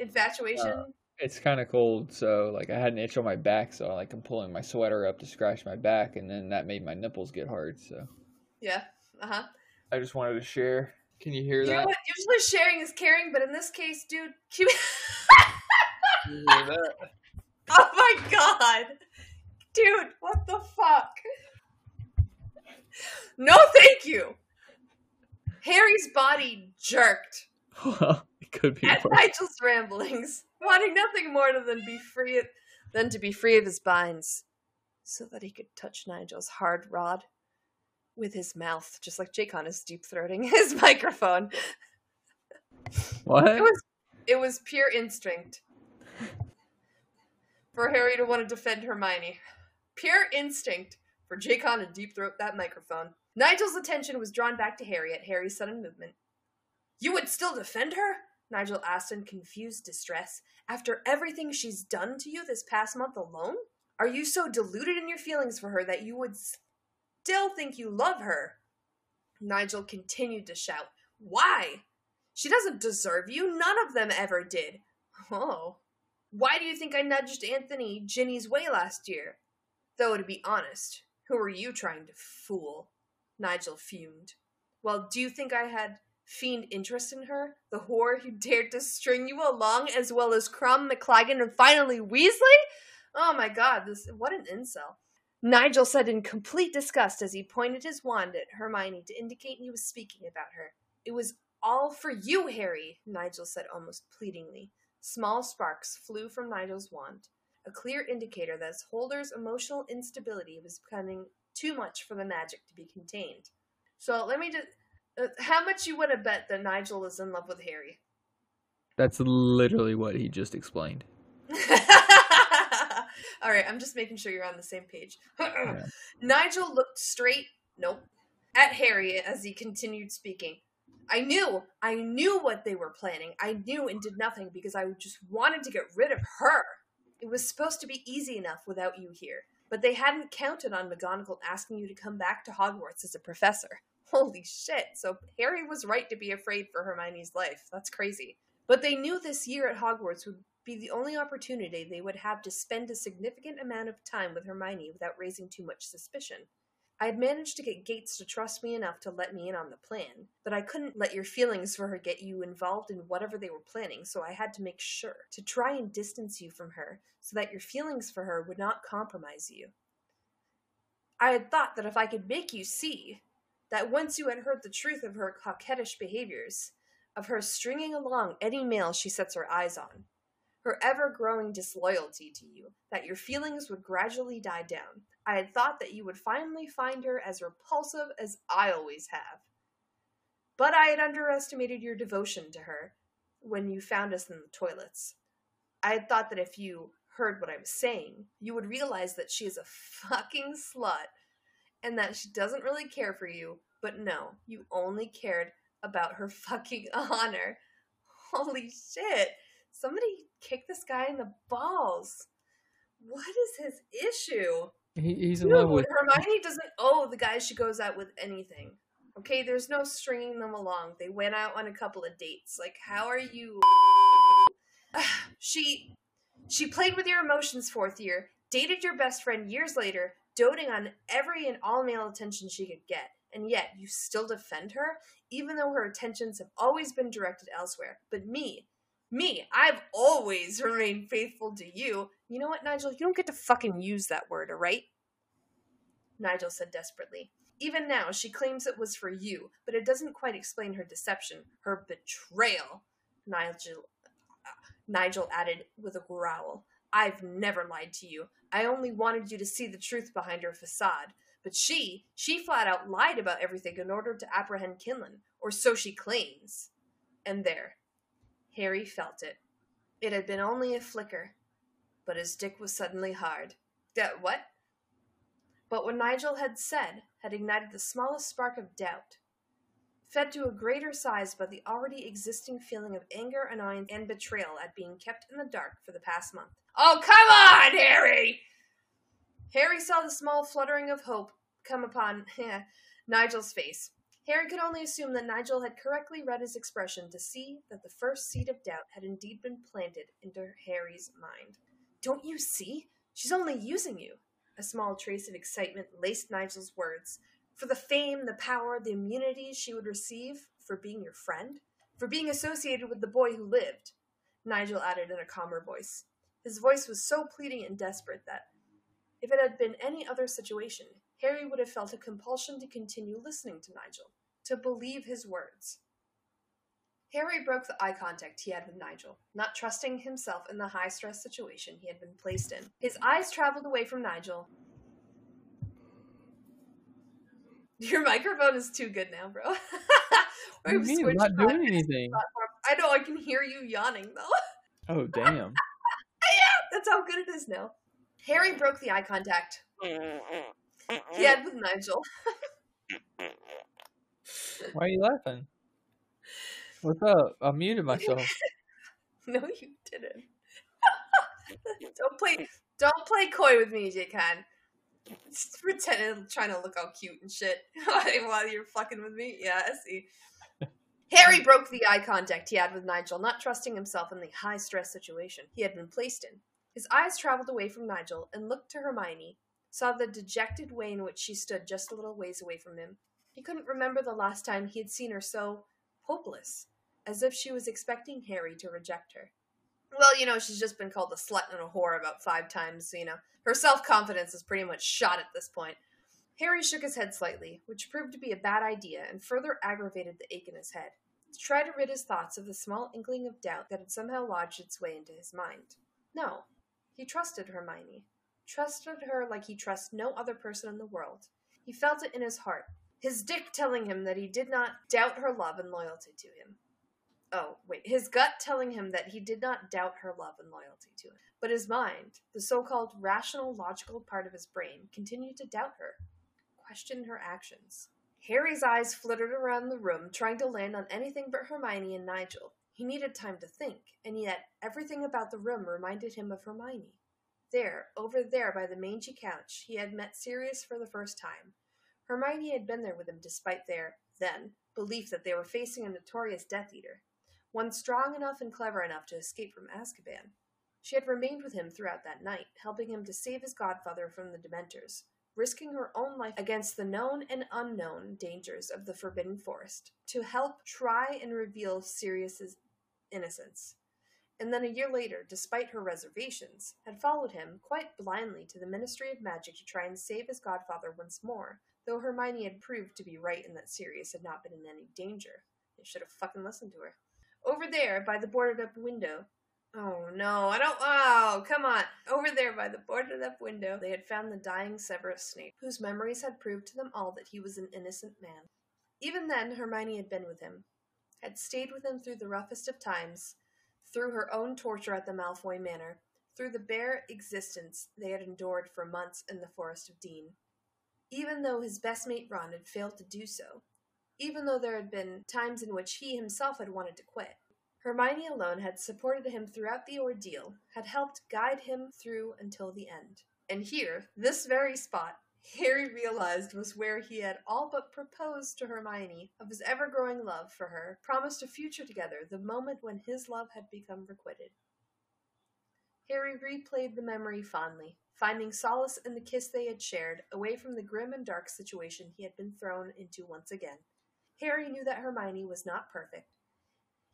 infatuation? Uh, it's kind of cold, so like I had an itch on my back, so like I'm pulling my sweater up to scratch my back, and then that made my nipples get hard. So yeah, uh huh. I just wanted to share. Can you hear you that? Know what? Usually sharing is caring, but in this case, dude, keep... Can you hear that? Oh my god, dude, what the fuck? No, thank you. Harry's body jerked. Well, it could be at worse. Nigel's ramblings, wanting nothing more than be free of, than to be free of his binds, so that he could touch Nigel's hard rod with his mouth, just like Jaycon is deep throating his microphone. What? It was it was pure instinct for Harry to want to defend Hermione. Pure instinct for Jaycon to deep-throat that microphone. Nigel's attention was drawn back to Harry at Harry's sudden movement. "You would still defend her?" Nigel asked in confused distress. "After everything she's done to you this past month alone? Are you so deluded in your feelings for her that you would still think you love her?" Nigel continued to shout. "Why? She doesn't deserve you. None of them ever did." "Oh. Why do you think I nudged Anthony Ginny's way last year? Though, to be honest, who were you trying to fool?" Nigel fumed. "Well, do you think I had fiend interest in her? The whore who dared to string you along, as well as Crumb, McLagan, and finally Weasley? Oh my god, this what an incel." Nigel said in complete disgust as he pointed his wand at Hermione to indicate he was speaking about her. "It was all for you, Harry," Nigel said almost pleadingly. Small sparks flew from Nigel's wand, a clear indicator that its holder's emotional instability was becoming too much for the magic to be contained. So let me just... Uh, how much you would have bet that Nigel is in love with Harry? That's literally what he just explained. All right, I'm just making sure you're on the same page. Yeah. Nigel looked straight, nope, at Harry as he continued speaking. I knew, I knew what they were planning. I knew and did nothing because I just wanted to get rid of her. It was supposed to be easy enough without you here, but they hadn't counted on McGonagall asking you to come back to Hogwarts as a professor. Holy shit, so Harry was right to be afraid for Hermione's life. That's crazy. But they knew this year at Hogwarts would be the only opportunity they would have to spend a significant amount of time with Hermione without raising too much suspicion. I had managed to get Gates to trust me enough to let me in on the plan, but I couldn't let your feelings for her get you involved in whatever they were planning, so I had to make sure to try and distance you from her so that your feelings for her would not compromise you. I had thought that if I could make you see that once you had heard the truth of her coquettish behaviors, of her stringing along any male she sets her eyes on, her ever-growing disloyalty to you, that your feelings would gradually die down. I had thought that you would finally find her as repulsive as I always have. But I had underestimated your devotion to her when you found us in the toilets. I had thought that if you heard what I was saying, you would realize that she is a fucking slut, and that she doesn't really care for you, but no, you only cared about her fucking honor. Holy shit. Somebody kick this guy in the balls. What is his issue? He, he's in love with... Hermione doesn't owe the guy she goes out with anything. Okay, there's no stringing them along. They went out on a couple of dates. Like, how are you... she, she played with your emotions fourth year, dated your best friend years later, doting on every and all male attention she could get, and yet you still defend her, even though her attentions have always been directed elsewhere. But me, me, I've always remained faithful to you. You know what, Nigel? You don't get to fucking use that word, all right? Nigel said desperately. Even now, she claims it was for you, but it doesn't quite explain her deception, her betrayal. Nigel, uh, Nigel added with a growl. I've never lied to you. I only wanted you to see the truth behind her facade. But she, she flat out lied about everything in order to apprehend Kinlan, or so she claims. And there, Harry felt it. It had been only a flicker, but his dick was suddenly hard. That what? But what Nigel had said had ignited the smallest spark of doubt, fed to a greater size by the already existing feeling of anger, annoyance, and betrayal at being kept in the dark for the past month. Oh, come on, Harry! Harry saw the small fluttering of hope come upon Nigel's face. Harry could only assume that Nigel had correctly read his expression to see that the first seed of doubt had indeed been planted into Harry's mind. Don't you see? She's only using you. A small trace of excitement laced Nigel's words. For the fame, the power, the immunity she would receive for being your friend, for being associated with the boy who lived, Nigel added in a calmer voice. His voice was so pleading and desperate that, if it had been any other situation, Harry would have felt a compulsion to continue listening to Nigel, to believe his words. Harry broke the eye contact he had with Nigel, not trusting himself in the high-stress situation he had been placed in. His eyes traveled away from Nigel. Your microphone is too good now, bro. I mean, I'm not doing anything. Platform. I know, I can hear you yawning, though. Oh, damn. Yeah, that's how good it is now. Harry broke the eye contact. He had with Nigel. Why are you laughing? What's up? I muted myself. No, you didn't. Don't play don't play coy with me, Jaycon. Just pretending, trying to look all cute and shit while you're fucking with me. Yeah, I see. Harry broke the eye contact he had with Nigel, not trusting himself in the high-stress situation he had been placed in. His eyes traveled away from Nigel and looked to Hermione, saw the dejected way in which she stood just a little ways away from him. He couldn't remember the last time he had seen her so hopeless, as if she was expecting Harry to reject her. Well, you know, she's just been called a slut and a whore about five times, so, you know, her self-confidence is pretty much shot at this point. Harry shook his head slightly, which proved to be a bad idea and further aggravated the ache in his head. He tried to rid his thoughts of the small inkling of doubt that had somehow lodged its way into his mind. No, he trusted Hermione. Trusted her like he trusts no other person in the world. He felt it in his heart, his dick telling him that he did not doubt her love and loyalty to him. Oh, wait, his gut telling him that he did not doubt her love and loyalty to him. But his mind, the so-called rational, logical part of his brain, continued to doubt her, question her actions. Harry's eyes flittered around the room, trying to land on anything but Hermione and Nigel. He needed time to think, and yet everything about the room reminded him of Hermione. There, over there by the mangy couch, he had met Sirius for the first time. Hermione had been there with him despite their, then, belief that they were facing a notorious Death Eater. One strong enough and clever enough to escape from Azkaban. She had remained with him throughout that night, helping him to save his godfather from the Dementors, risking her own life against the known and unknown dangers of the Forbidden Forest, to help try and reveal Sirius's innocence. And then a year later, despite her reservations, had followed him quite blindly to the Ministry of Magic to try and save his godfather once more, though Hermione had proved to be right in that Sirius had not been in any danger. They should have fucking listened to her. Over there, by the boarded-up window. Oh, no, I don't... Oh, come on. Over there, by the boarded-up window, they had found the dying Severus Snape, whose memories had proved to them all that he was an innocent man. Even then, Hermione had been with him, had stayed with him through the roughest of times, through her own torture at the Malfoy Manor, through the bare existence they had endured for months in the Forest of Dean. Even though his best mate Ron had failed to do so, even though there had been times in which he himself had wanted to quit. Hermione alone had supported him throughout the ordeal, had helped guide him through until the end. And here, this very spot, Harry realized was where he had all but proposed to Hermione of his ever-growing love for her, promised a future together the moment when his love had become requited. Harry replayed the memory fondly, finding solace in the kiss they had shared, away from the grim and dark situation he had been thrown into once again. Harry knew that Hermione was not perfect.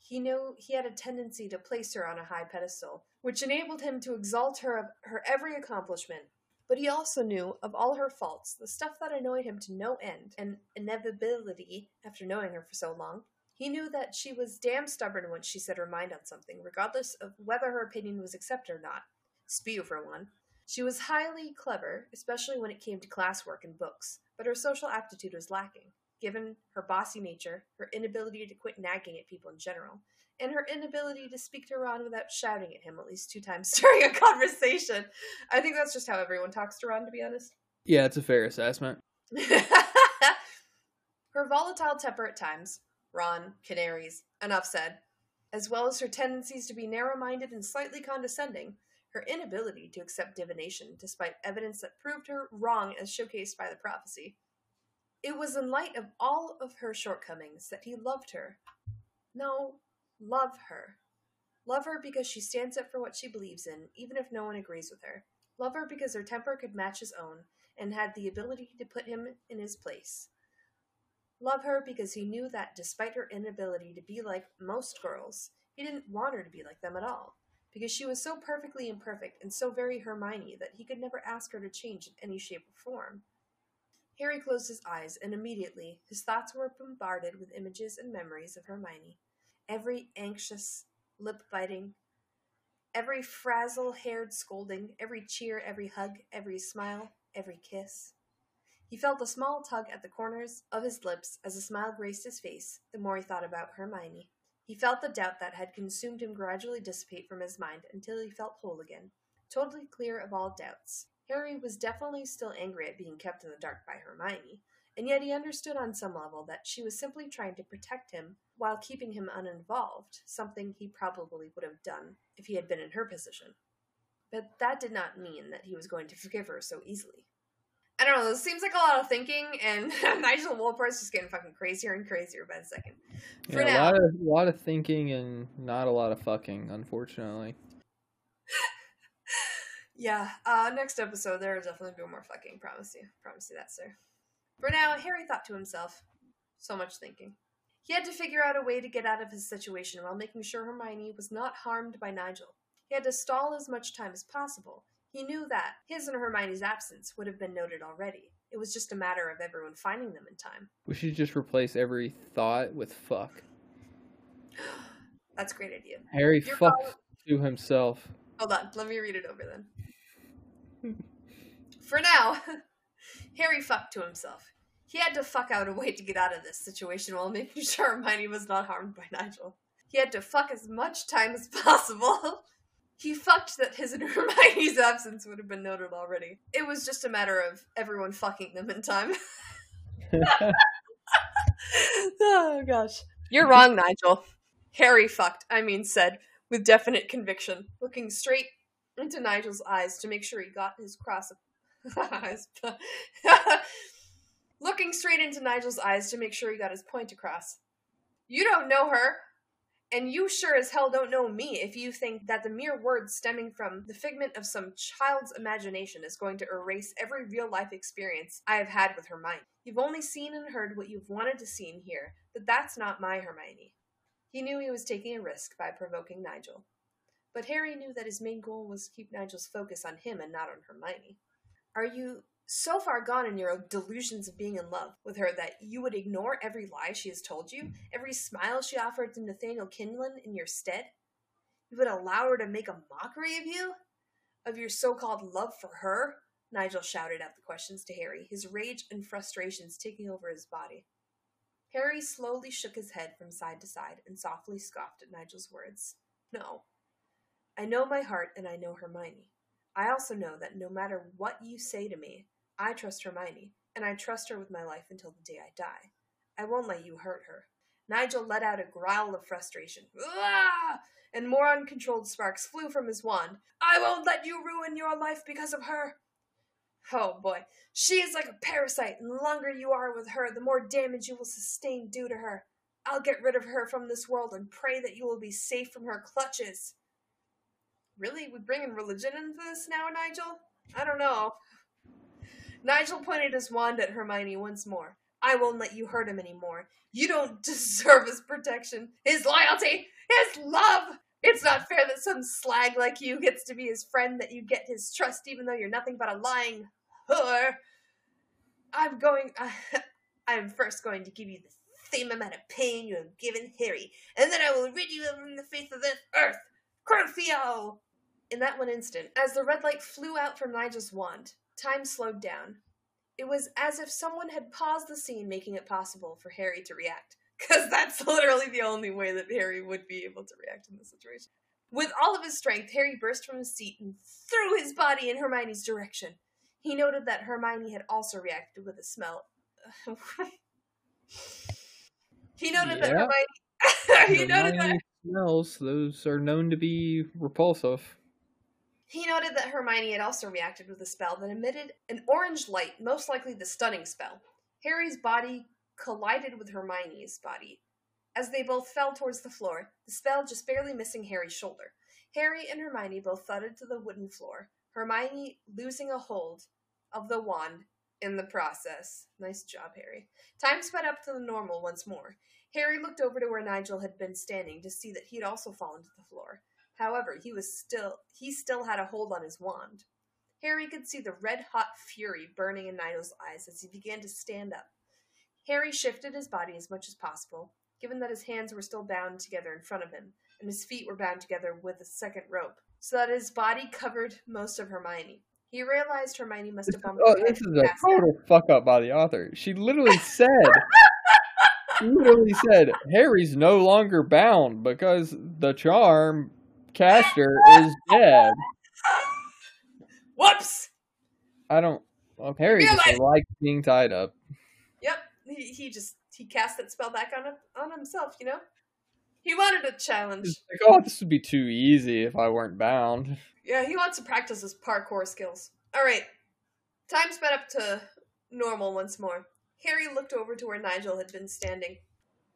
He knew he had a tendency to place her on a high pedestal, which enabled him to exalt her of her every accomplishment. But he also knew of all her faults, the stuff that annoyed him to no end, and inevitability after knowing her for so long. He knew that she was damn stubborn when she set her mind on something, regardless of whether her opinion was accepted or not. Spew for one. She was highly clever, especially when it came to classwork and books, but her social aptitude was lacking. Given her bossy nature, her inability to quit nagging at people in general, and her inability to speak to Ron without shouting at him at least two times during a conversation. I think that's just how everyone talks to Ron, to be honest. Yeah, it's a fair assessment. Her volatile temper at times, Ron, canaries, enough said, as well as her tendencies to be narrow-minded and slightly condescending, her inability to accept divination despite evidence that proved her wrong as showcased by the prophecy. It was in light of all of her shortcomings that he loved her. No, love her. Love her because she stands up for what she believes in, even if no one agrees with her. Love her because her temper could match his own and had the ability to put him in his place. Love her because he knew that despite her inability to be like most girls, he didn't want her to be like them at all, because she was so perfectly imperfect and so very Hermione that he could never ask her to change in any shape or form. Harry closed his eyes, and immediately his thoughts were bombarded with images and memories of Hermione. Every anxious lip-biting, every frazzle-haired scolding, every cheer, every hug, every smile, every kiss. He felt a small tug at the corners of his lips as a smile graced his face the more he thought about Hermione. He felt the doubt that had consumed him gradually dissipate from his mind until he felt whole again, totally clear of all doubts. Harry was definitely still angry at being kept in the dark by Hermione, and yet he understood on some level that she was simply trying to protect him while keeping him uninvolved, something he probably would have done if he had been in her position. But that did not mean that he was going to forgive her so easily. I don't know, this seems like a lot of thinking, and Nigel Wolpert's just getting fucking crazier and crazier by the second. For yeah, now, a lot of, a lot of thinking and not a lot of fucking, unfortunately. Yeah, uh, next episode there will definitely be more fucking, promise you. Promise you that, sir. For now, Harry thought to himself, so much thinking. He had to figure out a way to get out of his situation while making sure Hermione was not harmed by Nigel. He had to stall as much time as possible. He knew that his and Hermione's absence would have been noted already. It was just a matter of everyone finding them in time. We should just replace every thought with fuck. That's a great idea. Harry You're fucked probably... to himself. Hold on, let me read it over then. For now, Harry fucked to himself. He had to fuck out a way to get out of this situation while making sure Hermione was not harmed by Nigel. He had to fuck as much time as possible. He fucked that his and Hermione's absence would have been noted already. It was just a matter of everyone fucking them in time. Oh, gosh. You're wrong, Nigel. Harry fucked, I mean said, with definite conviction, looking straight into Nigel's eyes to make sure he got his cross... looking straight into Nigel's eyes to make sure he got his point across. You don't know her. And you sure as hell don't know me if you think that the mere words stemming from the figment of some child's imagination is going to erase every real-life experience I have had with Hermione. You've only seen and heard what you've wanted to see and hear, but that's not my Hermione. He knew he was taking a risk by provoking Nigel. But Harry knew that his main goal was to keep Nigel's focus on him and not on Hermione. Are you so far gone in your delusions of being in love with her that you would ignore every lie she has told you, every smile she offered to Nathaniel Kinlan in your stead? You would allow her to make a mockery of you? Of your so-called love for her? Nigel shouted out the questions to Harry, his rage and frustrations taking over his body. Harry slowly shook his head from side to side and softly scoffed at Nigel's words. No. I know my heart and I know Hermione. I also know that no matter what you say to me, I trust Hermione, and I trust her with my life until the day I die. I won't let you hurt her. Nigel let out a growl of frustration. Uah! And more uncontrolled sparks flew from his wand. I won't let you ruin your life because of her. Oh boy, she is like a parasite, and the longer you are with her, the more damage you will sustain due to her. I'll get rid of her from this world and pray that you will be safe from her clutches. Really? We bringing religion into this now, Nigel? I don't know. Nigel pointed his wand at Hermione once more. I won't let you hurt him anymore. You don't deserve his protection, his loyalty, his love! It's not fair that some slag like you gets to be his friend, that you get his trust even though you're nothing but a lying whore. I'm going... Uh, I'm first going to give you the same amount of pain you have given Harry, and then I will rid you from the face of this earth. Crucio! In that one instant, as the red light flew out from Nigel's wand, time slowed down. It was as if someone had paused the scene, making it possible for Harry to react. Because that's literally the only way that Harry would be able to react in this situation. With all of his strength, Harry burst from his seat and threw his body in Hermione's direction. He noted that Hermione had also reacted with a smell. He noted yeah. that Hermione... he noted Hermione that... smells. Those are known to be repulsive. He noted that Hermione had also reacted with a spell that emitted an orange light, most likely the stunning spell. Harry's body collided with Hermione's body. As they both fell towards the floor, the spell just barely missing Harry's shoulder. Harry and Hermione both thudded to the wooden floor, Hermione losing a hold of the wand in the process. Nice job, Harry. Time sped up to the normal once more. Harry looked over to where Nigel had been standing to see that he had also fallen to the floor. However, he was still he still had a hold on his wand. Harry could see the red-hot fury burning in Nigel's eyes as he began to stand up. Harry shifted his body as much as possible, given that his hands were still bound together in front of him, and his feet were bound together with a second rope, so that his body covered most of Hermione. He realized Hermione must have bumped... Oh, this is a total fuck-up by the author. She literally said... she literally said, Harry's no longer bound because the charm... Caster is dead. Whoops! I don't. Well, Harry yeah, just I... likes being tied up. Yep. He, he just he cast that spell back on him, on himself. You know, he wanted a challenge. Like, oh, this would be too easy if I weren't bound. Yeah, he wants to practice his parkour skills. All right, time sped up to normal once more. Harry looked over to where Nigel had been standing.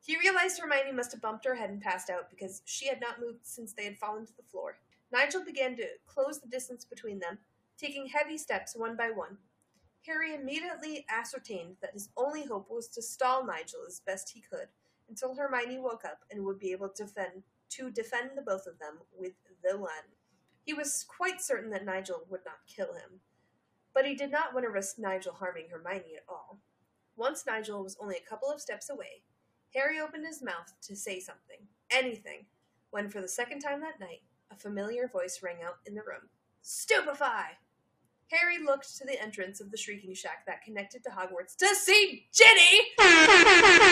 He realized Hermione must have bumped her head and passed out because she had not moved since they had fallen to the floor. Nigel began to close the distance between them, taking heavy steps one by one. Harry immediately ascertained that his only hope was to stall Nigel as best he could until Hermione woke up and would be able to defend, to defend the both of them with the one. He was quite certain that Nigel would not kill him, but he did not want to risk Nigel harming Hermione at all. Once Nigel was only a couple of steps away, Harry opened his mouth to say something, anything, when for the second time that night, a familiar voice rang out in the room. Stupefy! Harry looked to the entrance of the shrieking shack that connected to Hogwarts to see Ginny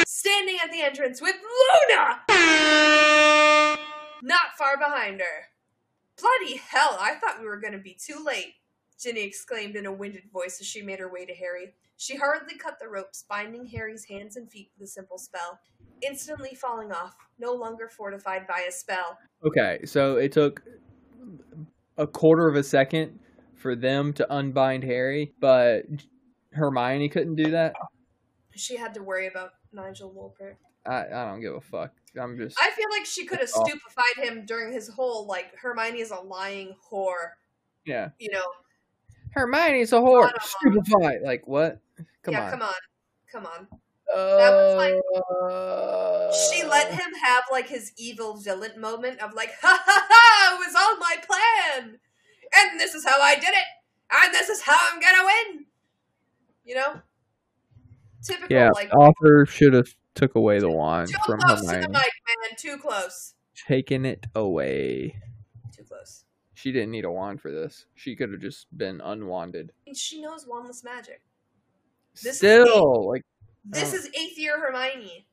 standing at the entrance with Luna not far behind her. Bloody hell, I thought we were going to be too late, Ginny exclaimed in a winded voice as she made her way to Harry. She hurriedly cut the ropes, binding Harry's hands and feet with a simple spell, instantly falling off, no longer fortified by a spell. Okay, so it took a quarter of a second for them to unbind Harry, but Hermione couldn't do that? She had to worry about Nigel Wolpert. I, I don't give a fuck. I'm just... I feel like she could have oh. stupefied him during his whole, like, Hermione is a lying whore. Yeah. You know? Hermione's a whore. Stupefied. Like, what? Come yeah, on. Yeah, come on. Come on. Uh, that was like... She let him have, like, his evil villain moment of, like, ha ha ha, it was all my plan! And this is how I did it! And this is how I'm gonna win! You know? Typical, yeah, like... Arthur should have took away the wand from Hermione. Too close to the mic, man. Too close. Taking it away. Too close. She didn't need a wand for this. She could have just been unwanded. And she knows wandless magic. This Still, is eighth, like... This is eighth year Hermione.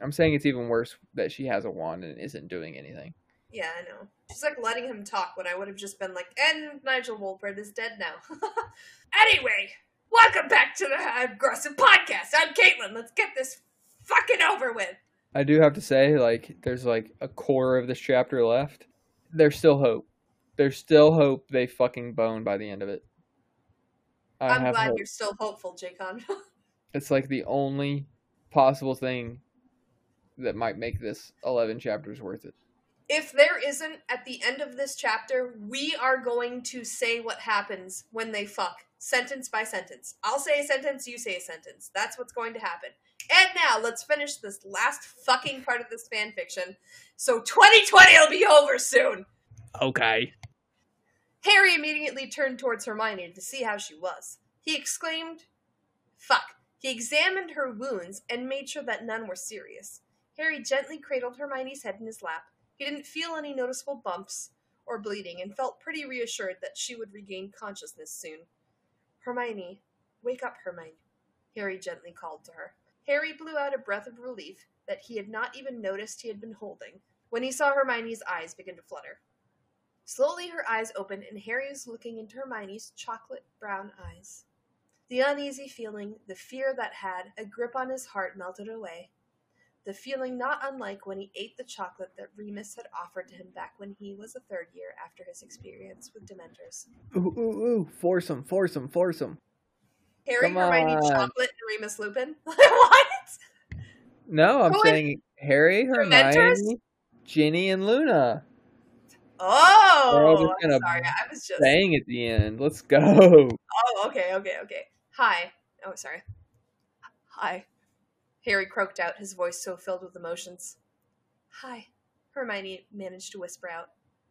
I'm saying it's even worse that she has a wand and isn't doing anything. Yeah, I know. She's like letting him talk when I would have just been like, and Nigel Wolpert is dead now. Anyway, welcome back to the Aggressive Podcast. I'm Caitlin. Let's get this fucking over with. I do have to say, like, there's like a core of this chapter left. There's still hope. There's still hope they fucking bone by the end of it. I I'm glad hope. You're still hopeful, Jaycon. It's like the only possible thing that might make this eleven chapters worth it. If there isn't, at the end of this chapter, we are going to say what happens when they fuck, sentence by sentence. I'll say a sentence, you say a sentence. That's what's going to happen. And now, let's finish this last fucking part of this fanfiction. So twenty twenty will be over soon! Okay. Harry immediately turned towards Hermione to see how she was. He exclaimed, fuck. He examined her wounds and made sure that none were serious. Harry gently cradled Hermione's head in his lap. He didn't feel any noticeable bumps or bleeding and felt pretty reassured that she would regain consciousness soon. Hermione, wake up, Hermione, Harry gently called to her. Harry blew out a breath of relief that he had not even noticed he had been holding when he saw Hermione's eyes begin to flutter. Slowly her eyes opened and Harry was looking into Hermione's chocolate brown eyes. The uneasy feeling, the fear that had a grip on his heart melted away. The feeling not unlike when he ate the chocolate that Remus had offered to him back when he was a third year after his experience with Dementors. Ooh, ooh, ooh. Foursome, foursome, foursome. Harry, Hermione, Chocolate, and Remus Lupin? What? No, I'm Who saying is... Harry, Hermione, Ginny, and Luna. Oh! I'm sorry, I was just... saying at the end. Let's go. Oh, okay, okay, okay. Hi. Oh, sorry. Hi. Harry croaked out, his voice so filled with emotions. Hi, Hermione managed to whisper out.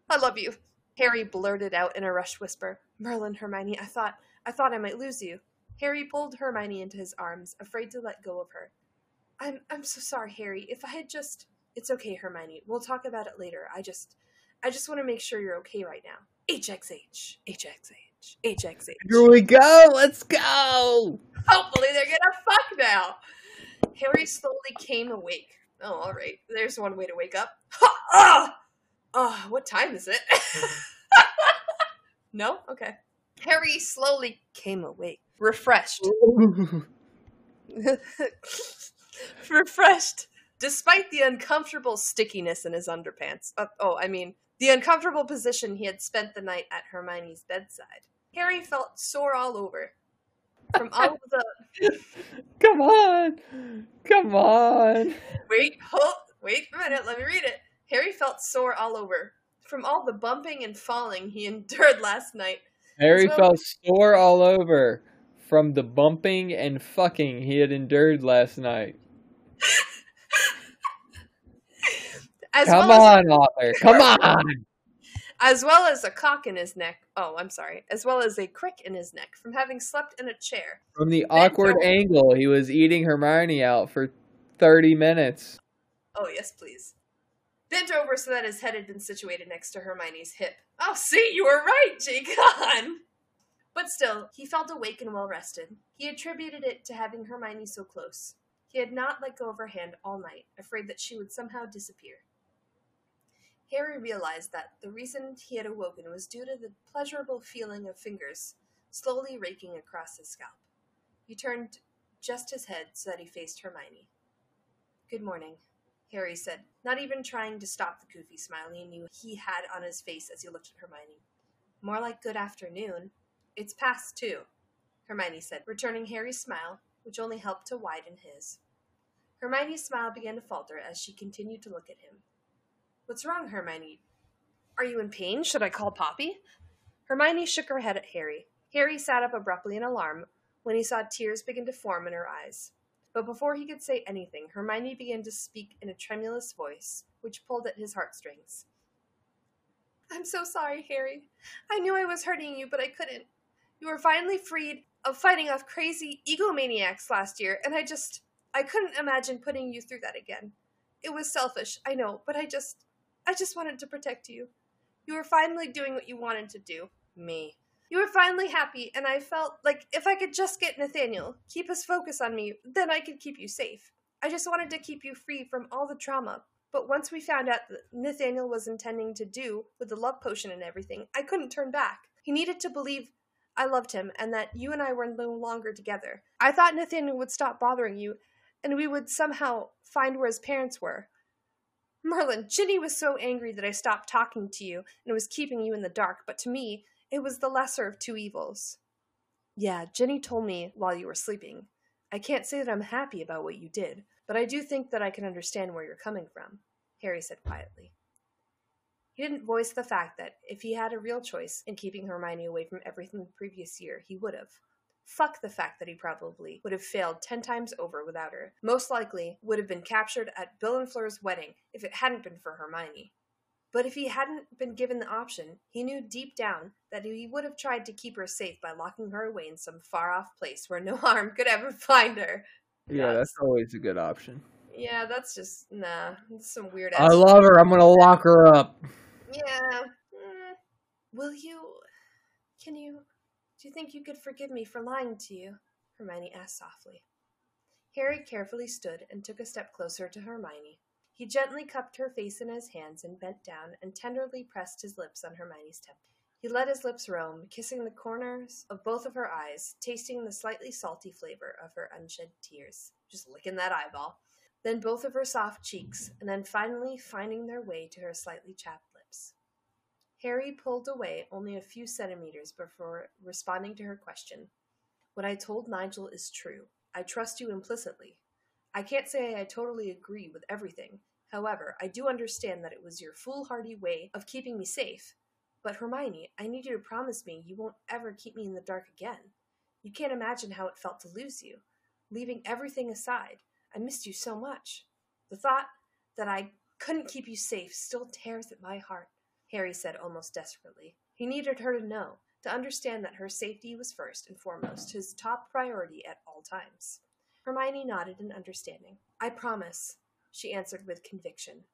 I love you. Harry blurted out in a rushed whisper. Merlin, Hermione, I thought, I thought I might lose you. Harry pulled Hermione into his arms, afraid to let go of her. I'm, I'm so sorry, Harry. If I had just... It's okay, Hermione. We'll talk about it later. I just, I just want to make sure you're okay right now. H X H. H X H. H X H. Here we go. Let's go. Hopefully they're gonna fuck now. Harry slowly came awake. Oh, all right. There's one way to wake up. Oh, oh what time is it? No? Okay. Harry slowly came awake, refreshed. refreshed, despite the uncomfortable stickiness in his underpants. Uh, oh, I mean, the uncomfortable position he had spent the night at Hermione's bedside. Harry felt sore all over. From all of the... Come on! Come on! Wait, hold, wait a minute, let me read it. Harry felt sore all over. From all the bumping and falling he endured last night. Harry well felt sore all over. From the bumping and fucking he had endured last night. As Come well on, as- author. Come on! As well as a cock in his neck. Oh, I'm sorry. As well as a crick in his neck from having slept in a chair. From the awkward then, angle he was eating Hermione out for thirty minutes. Oh, yes, please. Bent over so that his head had been situated next to Hermione's hip. Oh, see, you were right, Jaycon! But still, he felt awake and well-rested. He attributed it to having Hermione so close. He had not let go of her hand all night, afraid that she would somehow disappear. Harry realized that the reason he had awoken was due to the pleasurable feeling of fingers slowly raking across his scalp. He turned just his head so that he faced Hermione. "Good morning," Harry said, not even trying to stop the goofy smile he knew he had on his face as he looked at Hermione. "More like good afternoon. It's past two," Hermione said, returning Harry's smile, which only helped to widen his. Hermione's smile began to falter as she continued to look at him. "What's wrong, Hermione? Are you in pain? Should I call Poppy?" Hermione shook her head at Harry. Harry sat up abruptly in alarm when he saw tears begin to form in her eyes. But before he could say anything, Hermione began to speak in a tremulous voice, which pulled at his heartstrings. "I'm so sorry, Harry. I knew I was hurting you, but I couldn't. You were finally freed of fighting off crazy egomaniacs last year, and I just, I couldn't imagine putting you through that again. It was selfish, I know, but I just... I just wanted to protect you. You were finally doing what you wanted to do." Me. "You were finally happy, and I felt like if I could just get Nathaniel, keep his focus on me, then I could keep you safe. I just wanted to keep you free from all the trauma. But once we found out that Nathaniel was intending to do with the love potion and everything, I couldn't turn back. He needed to believe I loved him and that you and I were no longer together. I thought Nathaniel would stop bothering you, and we would somehow find where his parents were. Merlin, Ginny was so angry that I stopped talking to you and was keeping you in the dark, but to me, it was the lesser of two evils." "Yeah, Ginny told me while you were sleeping. I can't say that I'm happy about what you did, but I do think that I can understand where you're coming from," Harry said quietly. He didn't voice the fact that if he had a real choice in keeping Hermione away from everything the previous year, he would have. Fuck the fact that he probably would have failed ten times over without her. Most likely would have been captured at Bill and Fleur's wedding if it hadn't been for Hermione. But if he hadn't been given the option, he knew deep down that he would have tried to keep her safe by locking her away in some far-off place where no harm could ever find her. Yeah, yes. That's always a good option. Yeah, that's just, nah, that's some weird ass. I love her, I'm gonna lock her up. Yeah. Mm. Will you, can you... "Do you think you could forgive me for lying to you?" Hermione asked softly. Harry carefully stood and took a step closer to Hermione. He gently cupped her face in his hands and bent down and tenderly pressed his lips on Hermione's temple. He let his lips roam, kissing the corners of both of her eyes, tasting the slightly salty flavor of her unshed tears. Just licking that eyeball. Then both of her soft cheeks, and then finally finding their way to her slightly chapped. Harry pulled away only a few centimeters before responding to her question. "What I told Nigel is true. I trust you implicitly. I can't say I totally agree with everything. However, I do understand that it was your foolhardy way of keeping me safe. But Hermione, I need you to promise me you won't ever keep me in the dark again. You can't imagine how it felt to lose you. Leaving everything aside, I missed you so much. The thought that I couldn't keep you safe still tears at my heart," Harry said almost desperately. He needed her to know, to understand that her safety was first and foremost, his top priority at all times. Hermione nodded in understanding. "I promise," she answered with conviction.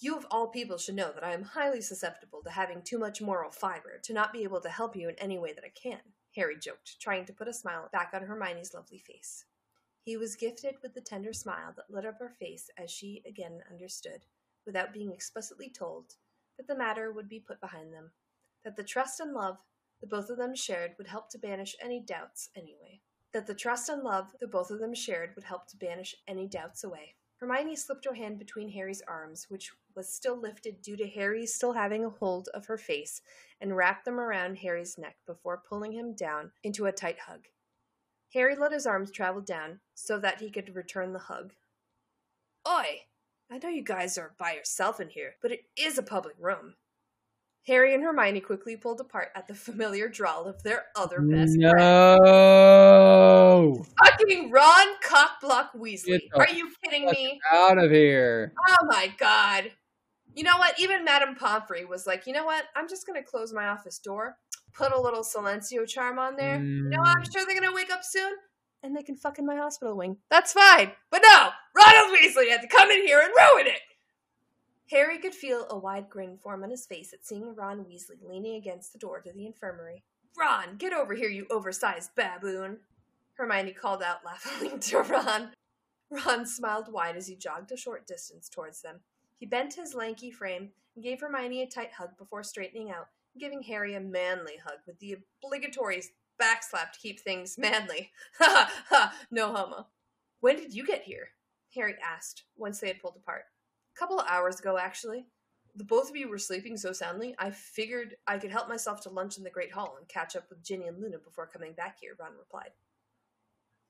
"You of all people should know that I am highly susceptible to having too much moral fiber to not be able to help you in any way that I can," Harry joked, trying to put a smile back on Hermione's lovely face. He was gifted with the tender smile that lit up her face as she again understood, without being explicitly told, that the matter would be put behind them, that the trust and love the both of them shared would help to banish any doubts anyway. That the trust and love the both of them shared would help to banish any doubts away. Hermione slipped her hand between Harry's arms, which was still lifted due to Harry still having a hold of her face, and wrapped them around Harry's neck before pulling him down into a tight hug. Harry let his arms travel down so that he could return the hug. "Oi! I know you guys are by yourself in here, but it is a public room." Harry and Hermione quickly pulled apart at the familiar drawl of their other best no. friend. No! Fucking Ron Cockblock Weasley. Are you kidding me? Out of here. Oh my god. You know what? Even Madame Pomfrey was like, you know what? I'm just going to close my office door, put a little Silencio charm on there. Mm. You know what? I'm sure they're going to wake up soon, and they can fuck in my hospital wing. That's fine. But no! Ronald Weasley had to come in here and ruin it! Harry could feel a wide grin form on his face at seeing Ron Weasley leaning against the door to the infirmary. "Ron, get over here, you oversized baboon!" Hermione called out laughingly to Ron. Ron smiled wide as he jogged a short distance towards them. He bent his lanky frame and gave Hermione a tight hug before straightening out and giving Harry a manly hug with the obligatory backslap to keep things manly. Ha ha ha! No homo. "When did you get here?" Harry asked, once they had pulled apart. "Couple of hours ago, actually. The both of you were sleeping so soundly, I figured I could help myself to lunch in the Great Hall and catch up with Ginny and Luna before coming back here," Ron replied.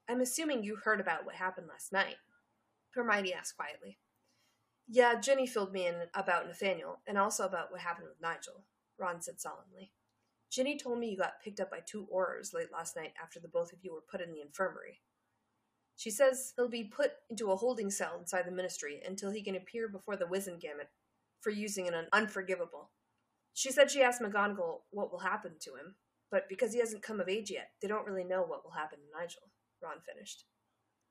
"I'm assuming you heard about what happened last night?" Hermione asked quietly. "Yeah, Ginny filled me in about Nathaniel, and also about what happened with Nigel," Ron said solemnly. "Ginny told me you got picked up by two Aurors late last night after the both of you were put in the infirmary. She says he'll be put into a holding cell inside the ministry until he can appear before the Wizengamot for using an unforgivable. She said she asked McGonagall what will happen to him, but because he hasn't come of age yet, they don't really know what will happen to Nigel," Ron finished.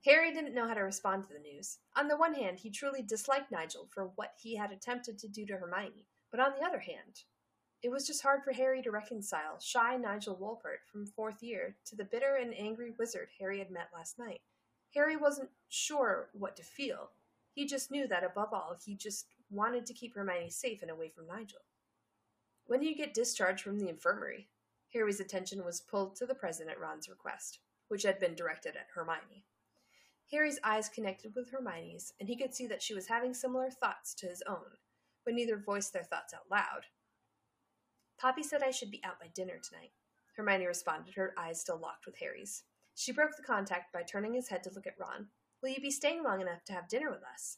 Harry didn't know how to respond to the news. On the one hand, he truly disliked Nigel for what he had attempted to do to Hermione, but on the other hand, it was just hard for Harry to reconcile shy Nigel Wolpert from fourth year to the bitter and angry wizard Harry had met last night. Harry wasn't sure what to feel. He just knew that, above all, he just wanted to keep Hermione safe and away from Nigel. "When do you get discharged from the infirmary?" Harry's attention was pulled to the present at Ron's request, which had been directed at Hermione. Harry's eyes connected with Hermione's, and he could see that she was having similar thoughts to his own, but neither voiced their thoughts out loud. "Poppy said I should be out by dinner tonight," Hermione responded, her eyes still locked with Harry's. She broke the contact by turning his head to look at Ron. "Will you be staying long enough to have dinner with us?"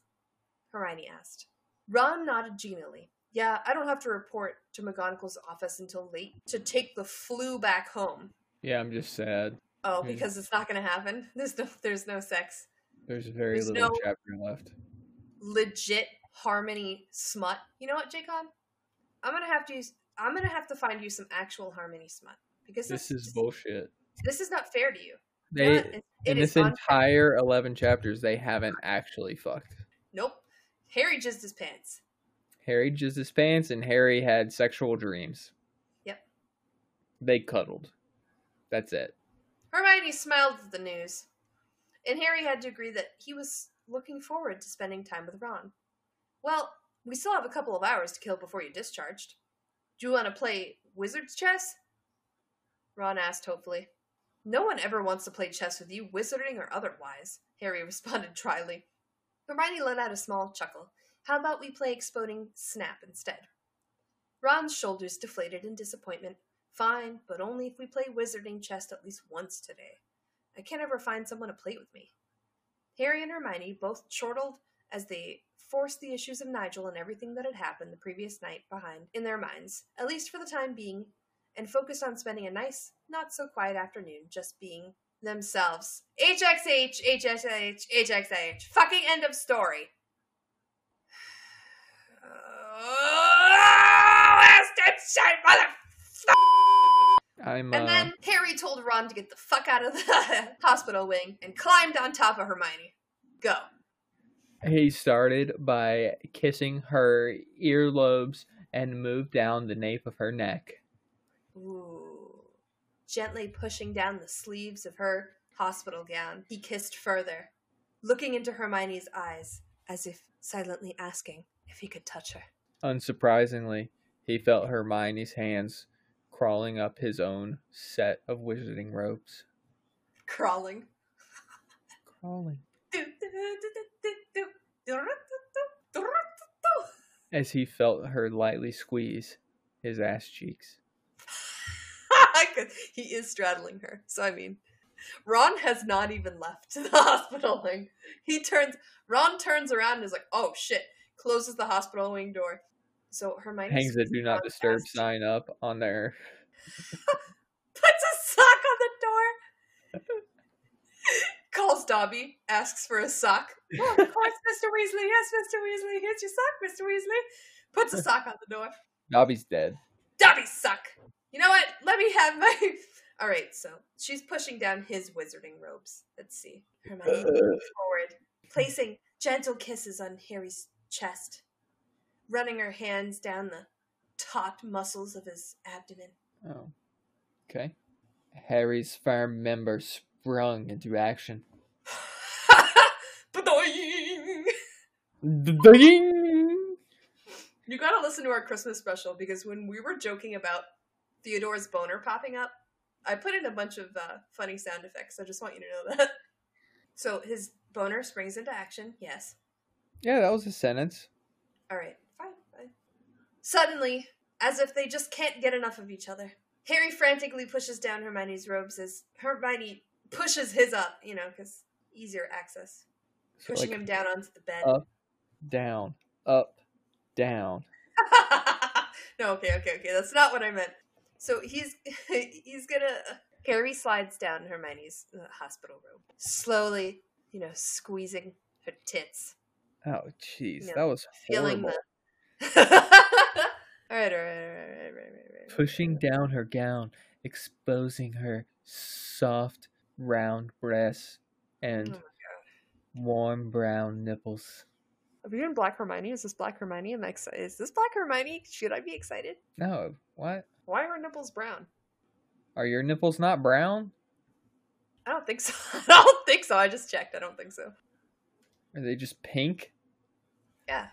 Hermione asked. Ron nodded genially. "Yeah, I don't have to report to McGonagall's office until late to take the flu back home." "Yeah, I'm just sad." "Oh, because it's not going to happen? There's no, there's no sex. There's very there's little no chapter left. Legit harmony smut. You know what, Jaycon? I'm gonna have to use, I'm gonna have to find you some actual harmony smut, because this, this is just bullshit. This is not fair to you." They, yeah, it, it in this entire unfair. eleven chapters, they haven't actually fucked. Nope. Harry jizzed his pants. Harry jizzed his pants, and Harry had sexual dreams. Yep. They cuddled. That's it. Hermione smiled at the news, and Harry had to agree that he was looking forward to spending time with Ron. "Well, we still have a couple of hours to kill before you're discharged. Do you want to play wizard's chess?" Ron asked hopefully. "No one ever wants to play chess with you, wizarding or otherwise," Harry responded dryly. Hermione let out a small chuckle. "How about we play exploding snap instead?" Ron's shoulders deflated in disappointment. "Fine, but only if we play wizarding chess at least once today. I can't ever find someone to play with me." Harry and Hermione both chortled as they forced the issues of Nigel and everything that had happened the previous night behind in their minds, at least for the time being, and focused on spending a nice, not-so-quiet afternoon just being themselves. H X H, H X H, H X H. Fucking end of story. Oh, I'm, uh... And then Harry told Ron to get the fuck out of the hospital wing and climbed on top of Hermione. Go. He started by kissing her earlobes and moved down the nape of her neck. Ooh. Gently pushing down the sleeves of her hospital gown, he kissed further, looking into Hermione's eyes, as if silently asking if he could touch her. Unsurprisingly, he felt Hermione's hands crawling up his own set of wizarding ropes. Crawling. Crawling. As he felt her lightly squeeze his ass cheeks. He is straddling her. So, I mean, Ron has not even left the hospital wing. He turns, Ron turns around and is like, oh shit, closes the hospital wing door. So Hermione hangs the do not disturb sign up on there. Puts a sock on the door. Calls Dobby, asks for a sock. Oh, of course, Mister Weasley. Yes, Mister Weasley. Here's your sock, Mister Weasley. Puts a sock on the door. Dobby's dead. Dobby's sock. You know what? Let me have my... All right, so she's pushing down his wizarding robes. Let's see. Hermione moves forward, placing gentle kisses on Harry's chest, running her hands down the taut muscles of his abdomen. Oh, okay. Harry's firm members sprung into action. Ba-doing! Ba-doing! You gotta listen to our Christmas special, because when we were joking about Theodore's boner popping up, I put in a bunch of uh, funny sound effects. I just want you to know that. So his boner springs into action. Yes. Yeah, that was a sentence. All right. Fine, fine. Suddenly, as if they just can't get enough of each other, Harry frantically pushes down Hermione's robes as Hermione pushes his up, you know, because easier access. So pushing like, him down onto the bed. Up, down, up, down. No, okay, okay, okay. That's not what I meant. So he's he's gonna... Harry slides down Hermione's uh, hospital room. Slowly, you know, squeezing her tits. Oh, jeez. You know, that was horrible. The... all right, all right, all right, all right, all right, all right. Pushing down her gown, exposing her soft, round breasts and oh warm brown nipples. Are we in Black Hermione? Is this Black Hermione? Am I excited? Is this Black Hermione? Should I be excited? No. What? Why are nipples brown? Are your nipples not brown? I don't think so. I don't think so. I just checked. I don't think so. Are they just pink? Yeah.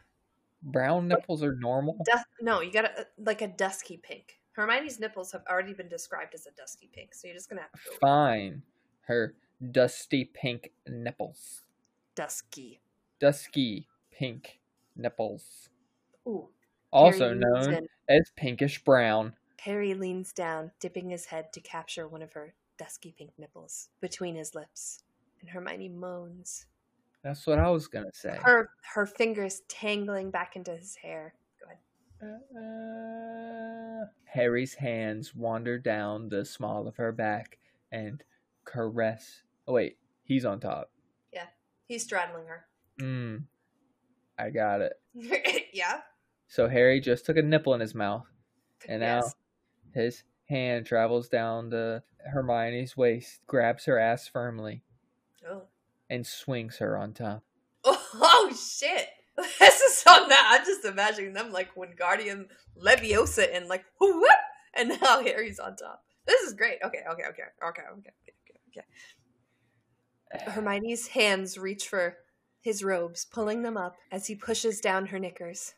Brown nipples are normal? Dust- no, you gotta, uh, like a dusky pink. Hermione's nipples have already been described as a dusky pink, so you're just gonna have to go fine. Her dusty pink nipples. Dusky. Dusky pink nipples. Ooh. Also known as pinkish brown. Harry leans down, dipping his head to capture one of her dusky pink nipples between his lips, and Hermione moans. That's what I was gonna say. Her her fingers tangling back into his hair. Go ahead. Uh, Harry's hands wander down the small of her back and caress. Oh wait, he's on top. Yeah, he's straddling her. Mm, I got it. Yeah. So Harry just took a nipple in his mouth. And now yes. His hand travels down to Hermione's waist, grabs her ass firmly, oh. and swings her on top. Oh, oh shit! This is so mad. I'm just imagining them like Wingardium Leviosa and like whoop, and now Harry's on top. This is great. Okay, okay, okay, okay, okay, okay, okay. Hermione's hands reach for his robes, pulling them up as he pushes down her knickers.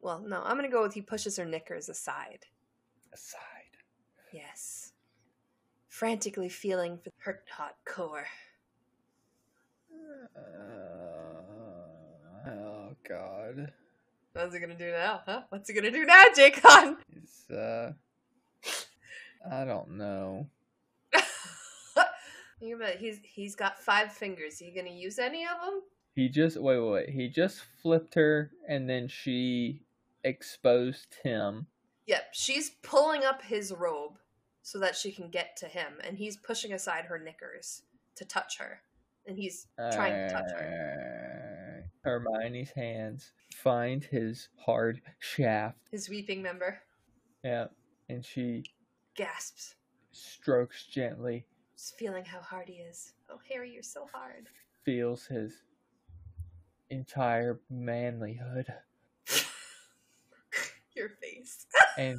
Well, no, I'm going to go with he pushes her knickers aside. Aside. Yes. Frantically feeling for her hot core. Uh, oh, God. What's he going to do now, huh? What's he going to do now, Jaycon? It's, uh... I don't know. You bet he's, he's got five fingers. Are you going to use any of them? He just... Wait, wait, wait. He just flipped her, and then she... exposed him. Yep, she's pulling up his robe so that she can get to him, and he's pushing aside her knickers to touch her, and he's trying uh, to touch her. Hermione's hands find his hard shaft, his weeping member. Yeah, and she gasps, strokes gently, just feeling how hard he is. Oh, Harry, you're so hard. Feels his entire manlyhood. Your face. And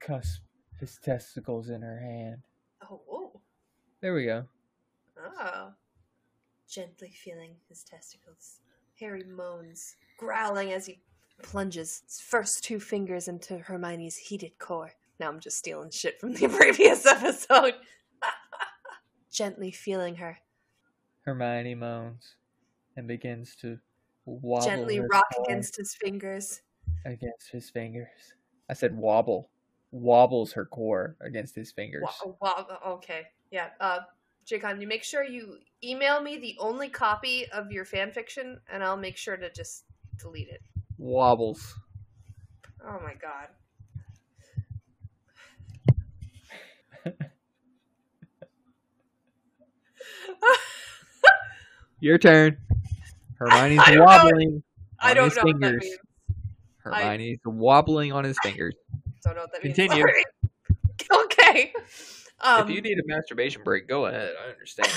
cusp his testicles in her hand. Oh, whoa. There we go. Oh. Gently feeling his testicles. Harry moans, growling as he plunges his first two fingers into Hermione's heated core. Now I'm just stealing shit from the previous episode. Gently feeling her. Hermione moans and begins to wobble. Gently rock against his fingers. Against his fingers. I said wobble. Wobbles her core against his fingers. Wow, wow, okay. Yeah. Uh, Jaycon, you make sure you email me the only copy of your fanfiction, and I'll make sure to just delete it. Wobbles. Oh my god. Your turn. Hermione's I, I wobbling. Know. I don't his know fingers. What that means. Hermione's I, wobbling on his fingers. Don't know what that means. Continue. Sorry. Okay. Um, if you need a masturbation break, go ahead. I understand.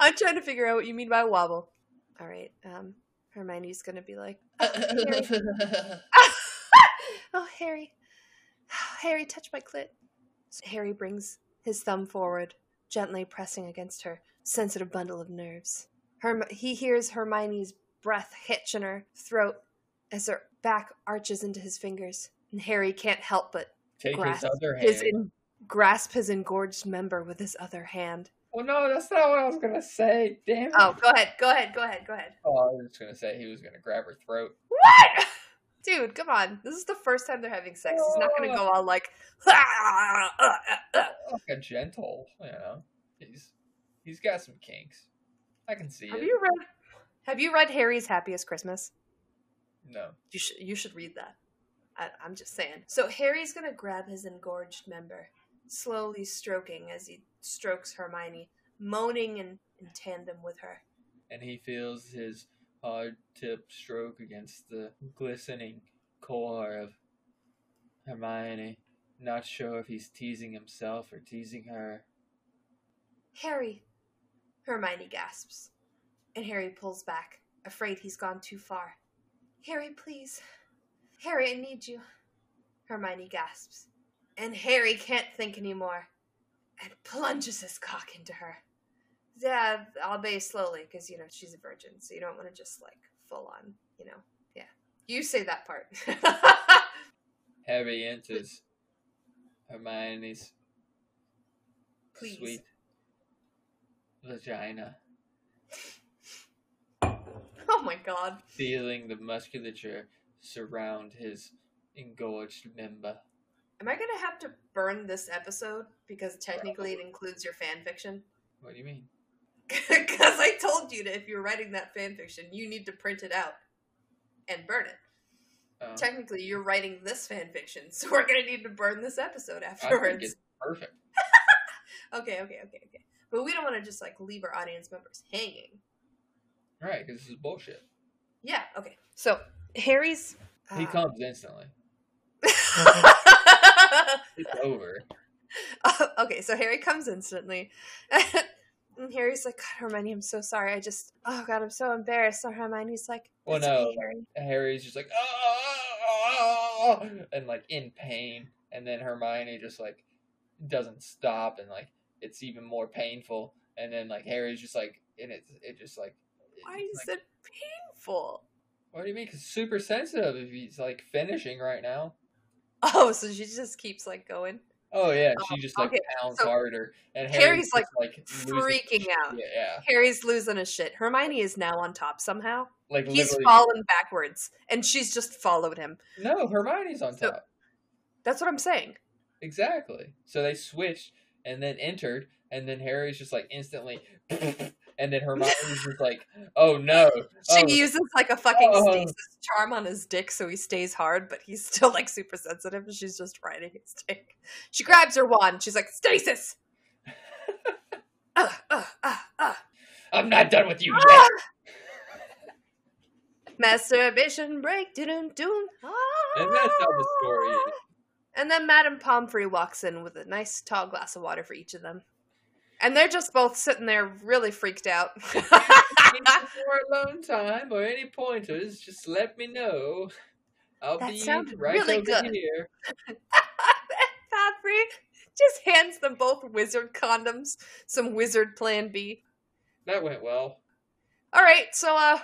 I'm trying to figure out what you mean by wobble. All right. Um, Hermione's going to be like, oh, Harry. oh, Harry. Oh, Harry, touch my clit. So Harry brings his thumb forward, gently pressing against her sensitive bundle of nerves. Herm- he hears Hermione's breath hitch in her throat as her back arches into his fingers, and Harry can't help but Take grasp his, other hand. his in- grasp his engorged member with his other hand. Well, no, that's not what I was gonna say. Damn. Oh, go ahead, go ahead, go ahead, go ahead. Oh, I was just gonna say he was gonna grab her throat. What? Dude, come on. This is the first time they're having sex. He's not gonna go all like, ah, uh, uh, uh. like a gentle, you know. He's he's got some kinks. I can see. Have it. you read? Have you read Harry's Happiest Christmas? No. You should you should read that. I, I'm just saying. So Harry's gonna grab his engorged member, slowly stroking as he strokes Hermione, moaning in, in tandem with her. And he feels his hard tip stroke against the glistening core of Hermione, not sure if he's teasing himself or teasing her. Harry, Hermione gasps, and Harry pulls back, afraid he's gone too far. Harry, please. Harry, I need you. Hermione gasps, and Harry can't think anymore, and plunges his cock into her. Yeah, I'll bathe slowly, because, you know, she's a virgin, so you don't want to just, like, full on, you know. Yeah. You say that part. Harry enters Hermione's Please. sweet vagina. Oh, my God. Feeling the musculature surround his engorged member. Am I going to have to burn this episode? Because technically it includes your fan fiction. What do you mean? Because I told you that if you're writing that fan fiction, you need to print it out and burn it. Oh. Technically, you're writing this fan fiction, so we're going to need to burn this episode afterwards. I think it's perfect. okay, okay, okay, okay. But we don't want to just, like, leave our audience members hanging. Right, because this is bullshit. Yeah, okay. So, Harry's... Uh... He comes instantly. It's over. Uh, okay, so Harry comes instantly. And Harry's like, God, Hermione, I'm so sorry. I just, oh, God, I'm so embarrassed. So Hermione's like, well, no. Okay, Harry. Harry's just like, oh, oh, oh, oh, and like in pain. And then Hermione just like doesn't stop. And like, it's even more painful. And then like Harry's just like, and it's it just like. Why is like, it painful? What do you mean? Because it's super sensitive if he's like finishing right now. Oh, so she just keeps like going. Oh, yeah, she just, like, okay. pounds so harder. And Harry's, Harry's like, like, freaking out. Yeah, yeah. Harry's losing his shit. Hermione is now on top somehow. Like, He's literally. fallen backwards, and she's just followed him. No, Hermione's on so, top. That's what I'm saying. Exactly. So they switched, and then entered, and then Harry's just, like, instantly... And then Hermione's just like, oh, no. She oh. uses, like, a fucking oh. stasis charm on his dick so he stays hard, but he's still, like, super sensitive, and she's just riding his dick. She grabs her wand. She's like, stasis! uh, uh, uh, uh. I'm not done with you ah! yet. Masturbation break. Do-do-do. Ah. And that's how the story is. And then Madame Pomfrey walks in with a nice tall glass of water for each of them. And they're just both sitting there really freaked out. If you need more alone time or any pointers, just let me know. I'll that be right really over good. here. Pomfrey just hands them both wizard condoms, some wizard plan B. That went well. All right, so uh,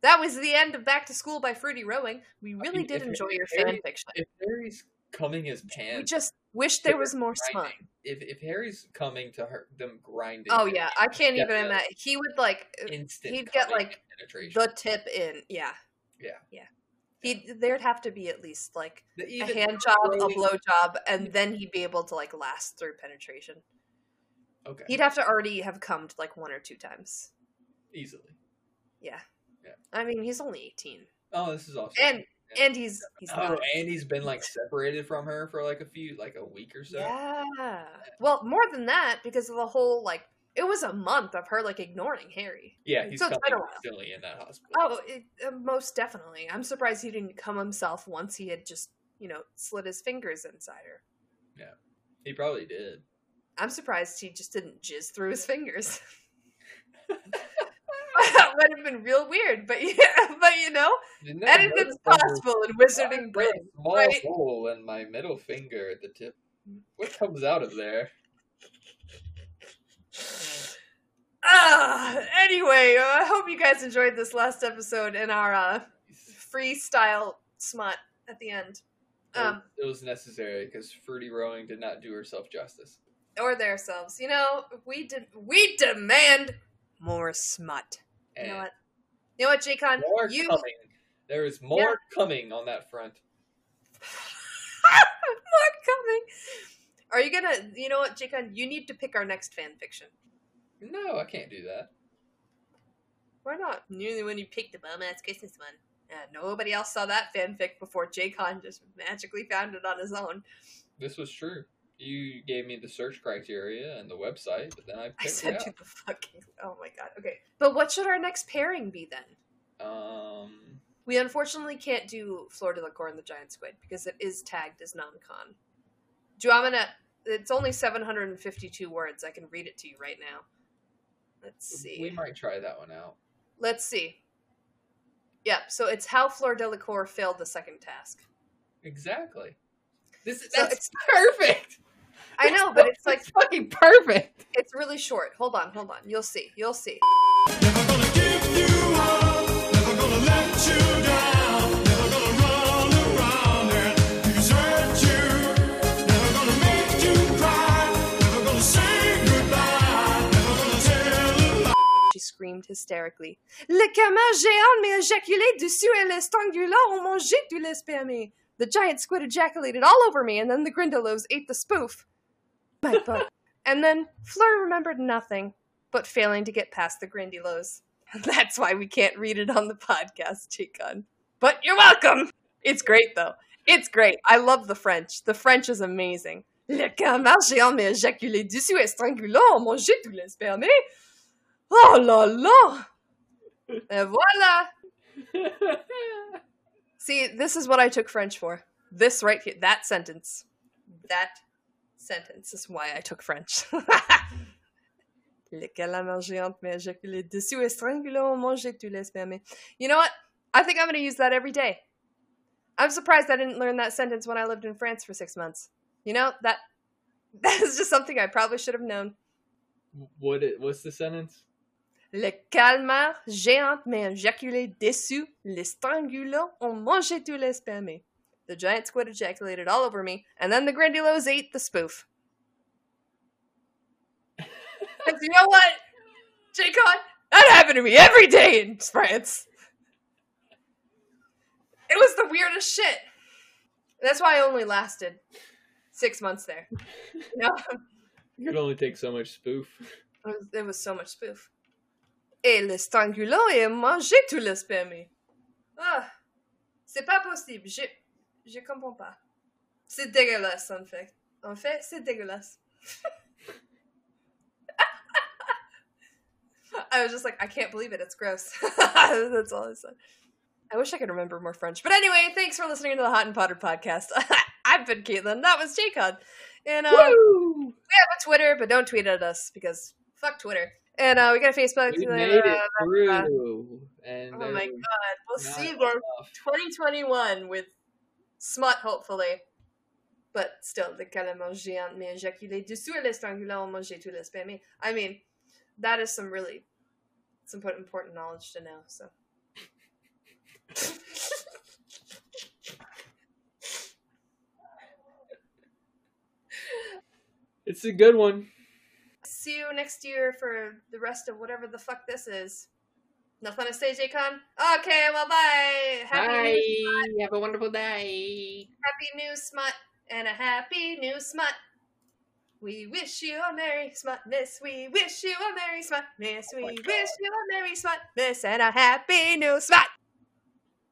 that was the end of Back to School by Fruity Rowling. We really I mean, did enjoy your fan fiction. If Harry's coming his pants. We just wish there was more grinding. Smut. If if Harry's coming to her, them grinding. Oh yeah, I can't even imagine. He would like instant. He'd get like the tip in. Yeah. Yeah. Yeah. He there'd have to be at least like even a hand job, a blow job, and then he'd be able to like last through penetration. Okay. He'd have to already have cummed like one or two times. Easily. Yeah. Yeah. I mean, he's only eighteen. Oh, this is awesome. And yeah. and he's he's oh, not. And he's been like separated from her for like a few like a week or so. Yeah. yeah. Well, more than that because of the whole like it was a month of her like ignoring Harry. Yeah, he's so constantly in that hospital. Oh, it, uh, most definitely. I'm surprised he didn't come himself once he had just you know slid his fingers inside her. Yeah, he probably did. I'm surprised he just didn't jizz through his fingers. That would have been real weird, but yeah, but you know, anything's possible in wizarding Britain. Small right? hole in my middle finger at the tip. What comes out of there? Uh, anyway, I hope you guys enjoyed this last episode and our uh, freestyle smut at the end. Um, it, it was necessary because Fruity Rowling did not do herself justice. Or themselves, you know. We did. De- we demand more smut. And you know what? You know what, Jaycon? More you... coming. There is more yeah. coming on that front. More coming. Are you gonna? You know what, Jaycon? You need to pick our next fan fiction. No, I can't do that. Why not? You're the one who picked the bum-ass Christmas one. Yeah, nobody else saw that fanfic before Jaycon just magically found it on his own. This was true. You gave me the search criteria and the website, but then I picked I sent you the fucking... Oh my god, okay. But what should our next pairing be then? Um... We unfortunately can't do Fleur Delacour and the Giant Squid because it is tagged as non-con. Do I'm gonna... It's only seven hundred fifty-two words. I can read it to you right now. Let's see. We might try that one out. Let's see. Yep, so it's how Fleur Delacour failed the second task. Exactly. This is, so that's it's, perfect. I know, but it's like fucking perfect. It's really short. Hold on, hold on. You'll see. You'll see. Never gonna give you up. Never gonna let you down. Never gonna run around and desert you. Never gonna make you cry. Never gonna say goodbye. Never gonna tell a lie. She screamed hysterically. Le camel géant m'a éjaculé dessus et les strangulants ont mangé tout le sperme. The giant squid ejaculated all over me, and then the Grindelows ate the spoof. My butt. And then Fleur remembered nothing, but failing to get past the Grindelows. And that's why we can't read it on the podcast, Jaycon. But you're welcome! It's great, though. It's great. I love the French. The French is amazing. Le canard géant m'a éjaculé dessus et strangulant, mangé tout le sperme. Oh la la! Et voilà! See, this is what I took French for. This right here, that sentence. That sentence is why I took French. Le calamar géante m'a éjaculé dessus et strangulant manger tous les spermes. You know what? I think I'm going to use that every day. I'm surprised I didn't learn that sentence when I lived in France for six months. You know, that that is just something I probably should have known. What? It, what's the sentence? Le calmar géant m'a éjaculé dessus, les strangulants ont mangé tous les spermes. The giant squid ejaculated all over me, and then the Grindelows ate the spoof. And you know what, Jaycon? That happened to me every day in France. It was the weirdest shit. That's why I only lasted six months there. You know? You could only take so much spoof. It was, it was so much spoof. Et le strangulant et mangé tout le sperme. Ah, c'est pas possible. Je, je comprends pas. C'est dégueulasse, en fait. En fait, c'est dégueulasse. I was just like, I can't believe it. It's gross. That's all I said. I wish I could remember more French. But anyway, thanks for listening to the Hot and Pottered Podcast. I've been Caitlin. That was Jaycon. And uh, we have a Twitter, but don't tweet at us because fuck Twitter. And uh, we got a Facebook. We made it uh, through. And oh my god. We'll see you in twenty twenty-one with smut, hopefully. But still, the calamar géant m'a éjaculé dessus et les strangulants ont mangé tout le sperme. I mean, that is some really some important knowledge to know, so. It's a good one. See you next year for the rest of whatever the fuck this is. Nothing to say, Jaycon? Okay, well, bye. Happy bye. New Have a wonderful day. Happy new smut and a happy new smut. We wish you a merry smutmas. We wish you a merry smutmas. We wish you a merry smutmas and a happy new smut.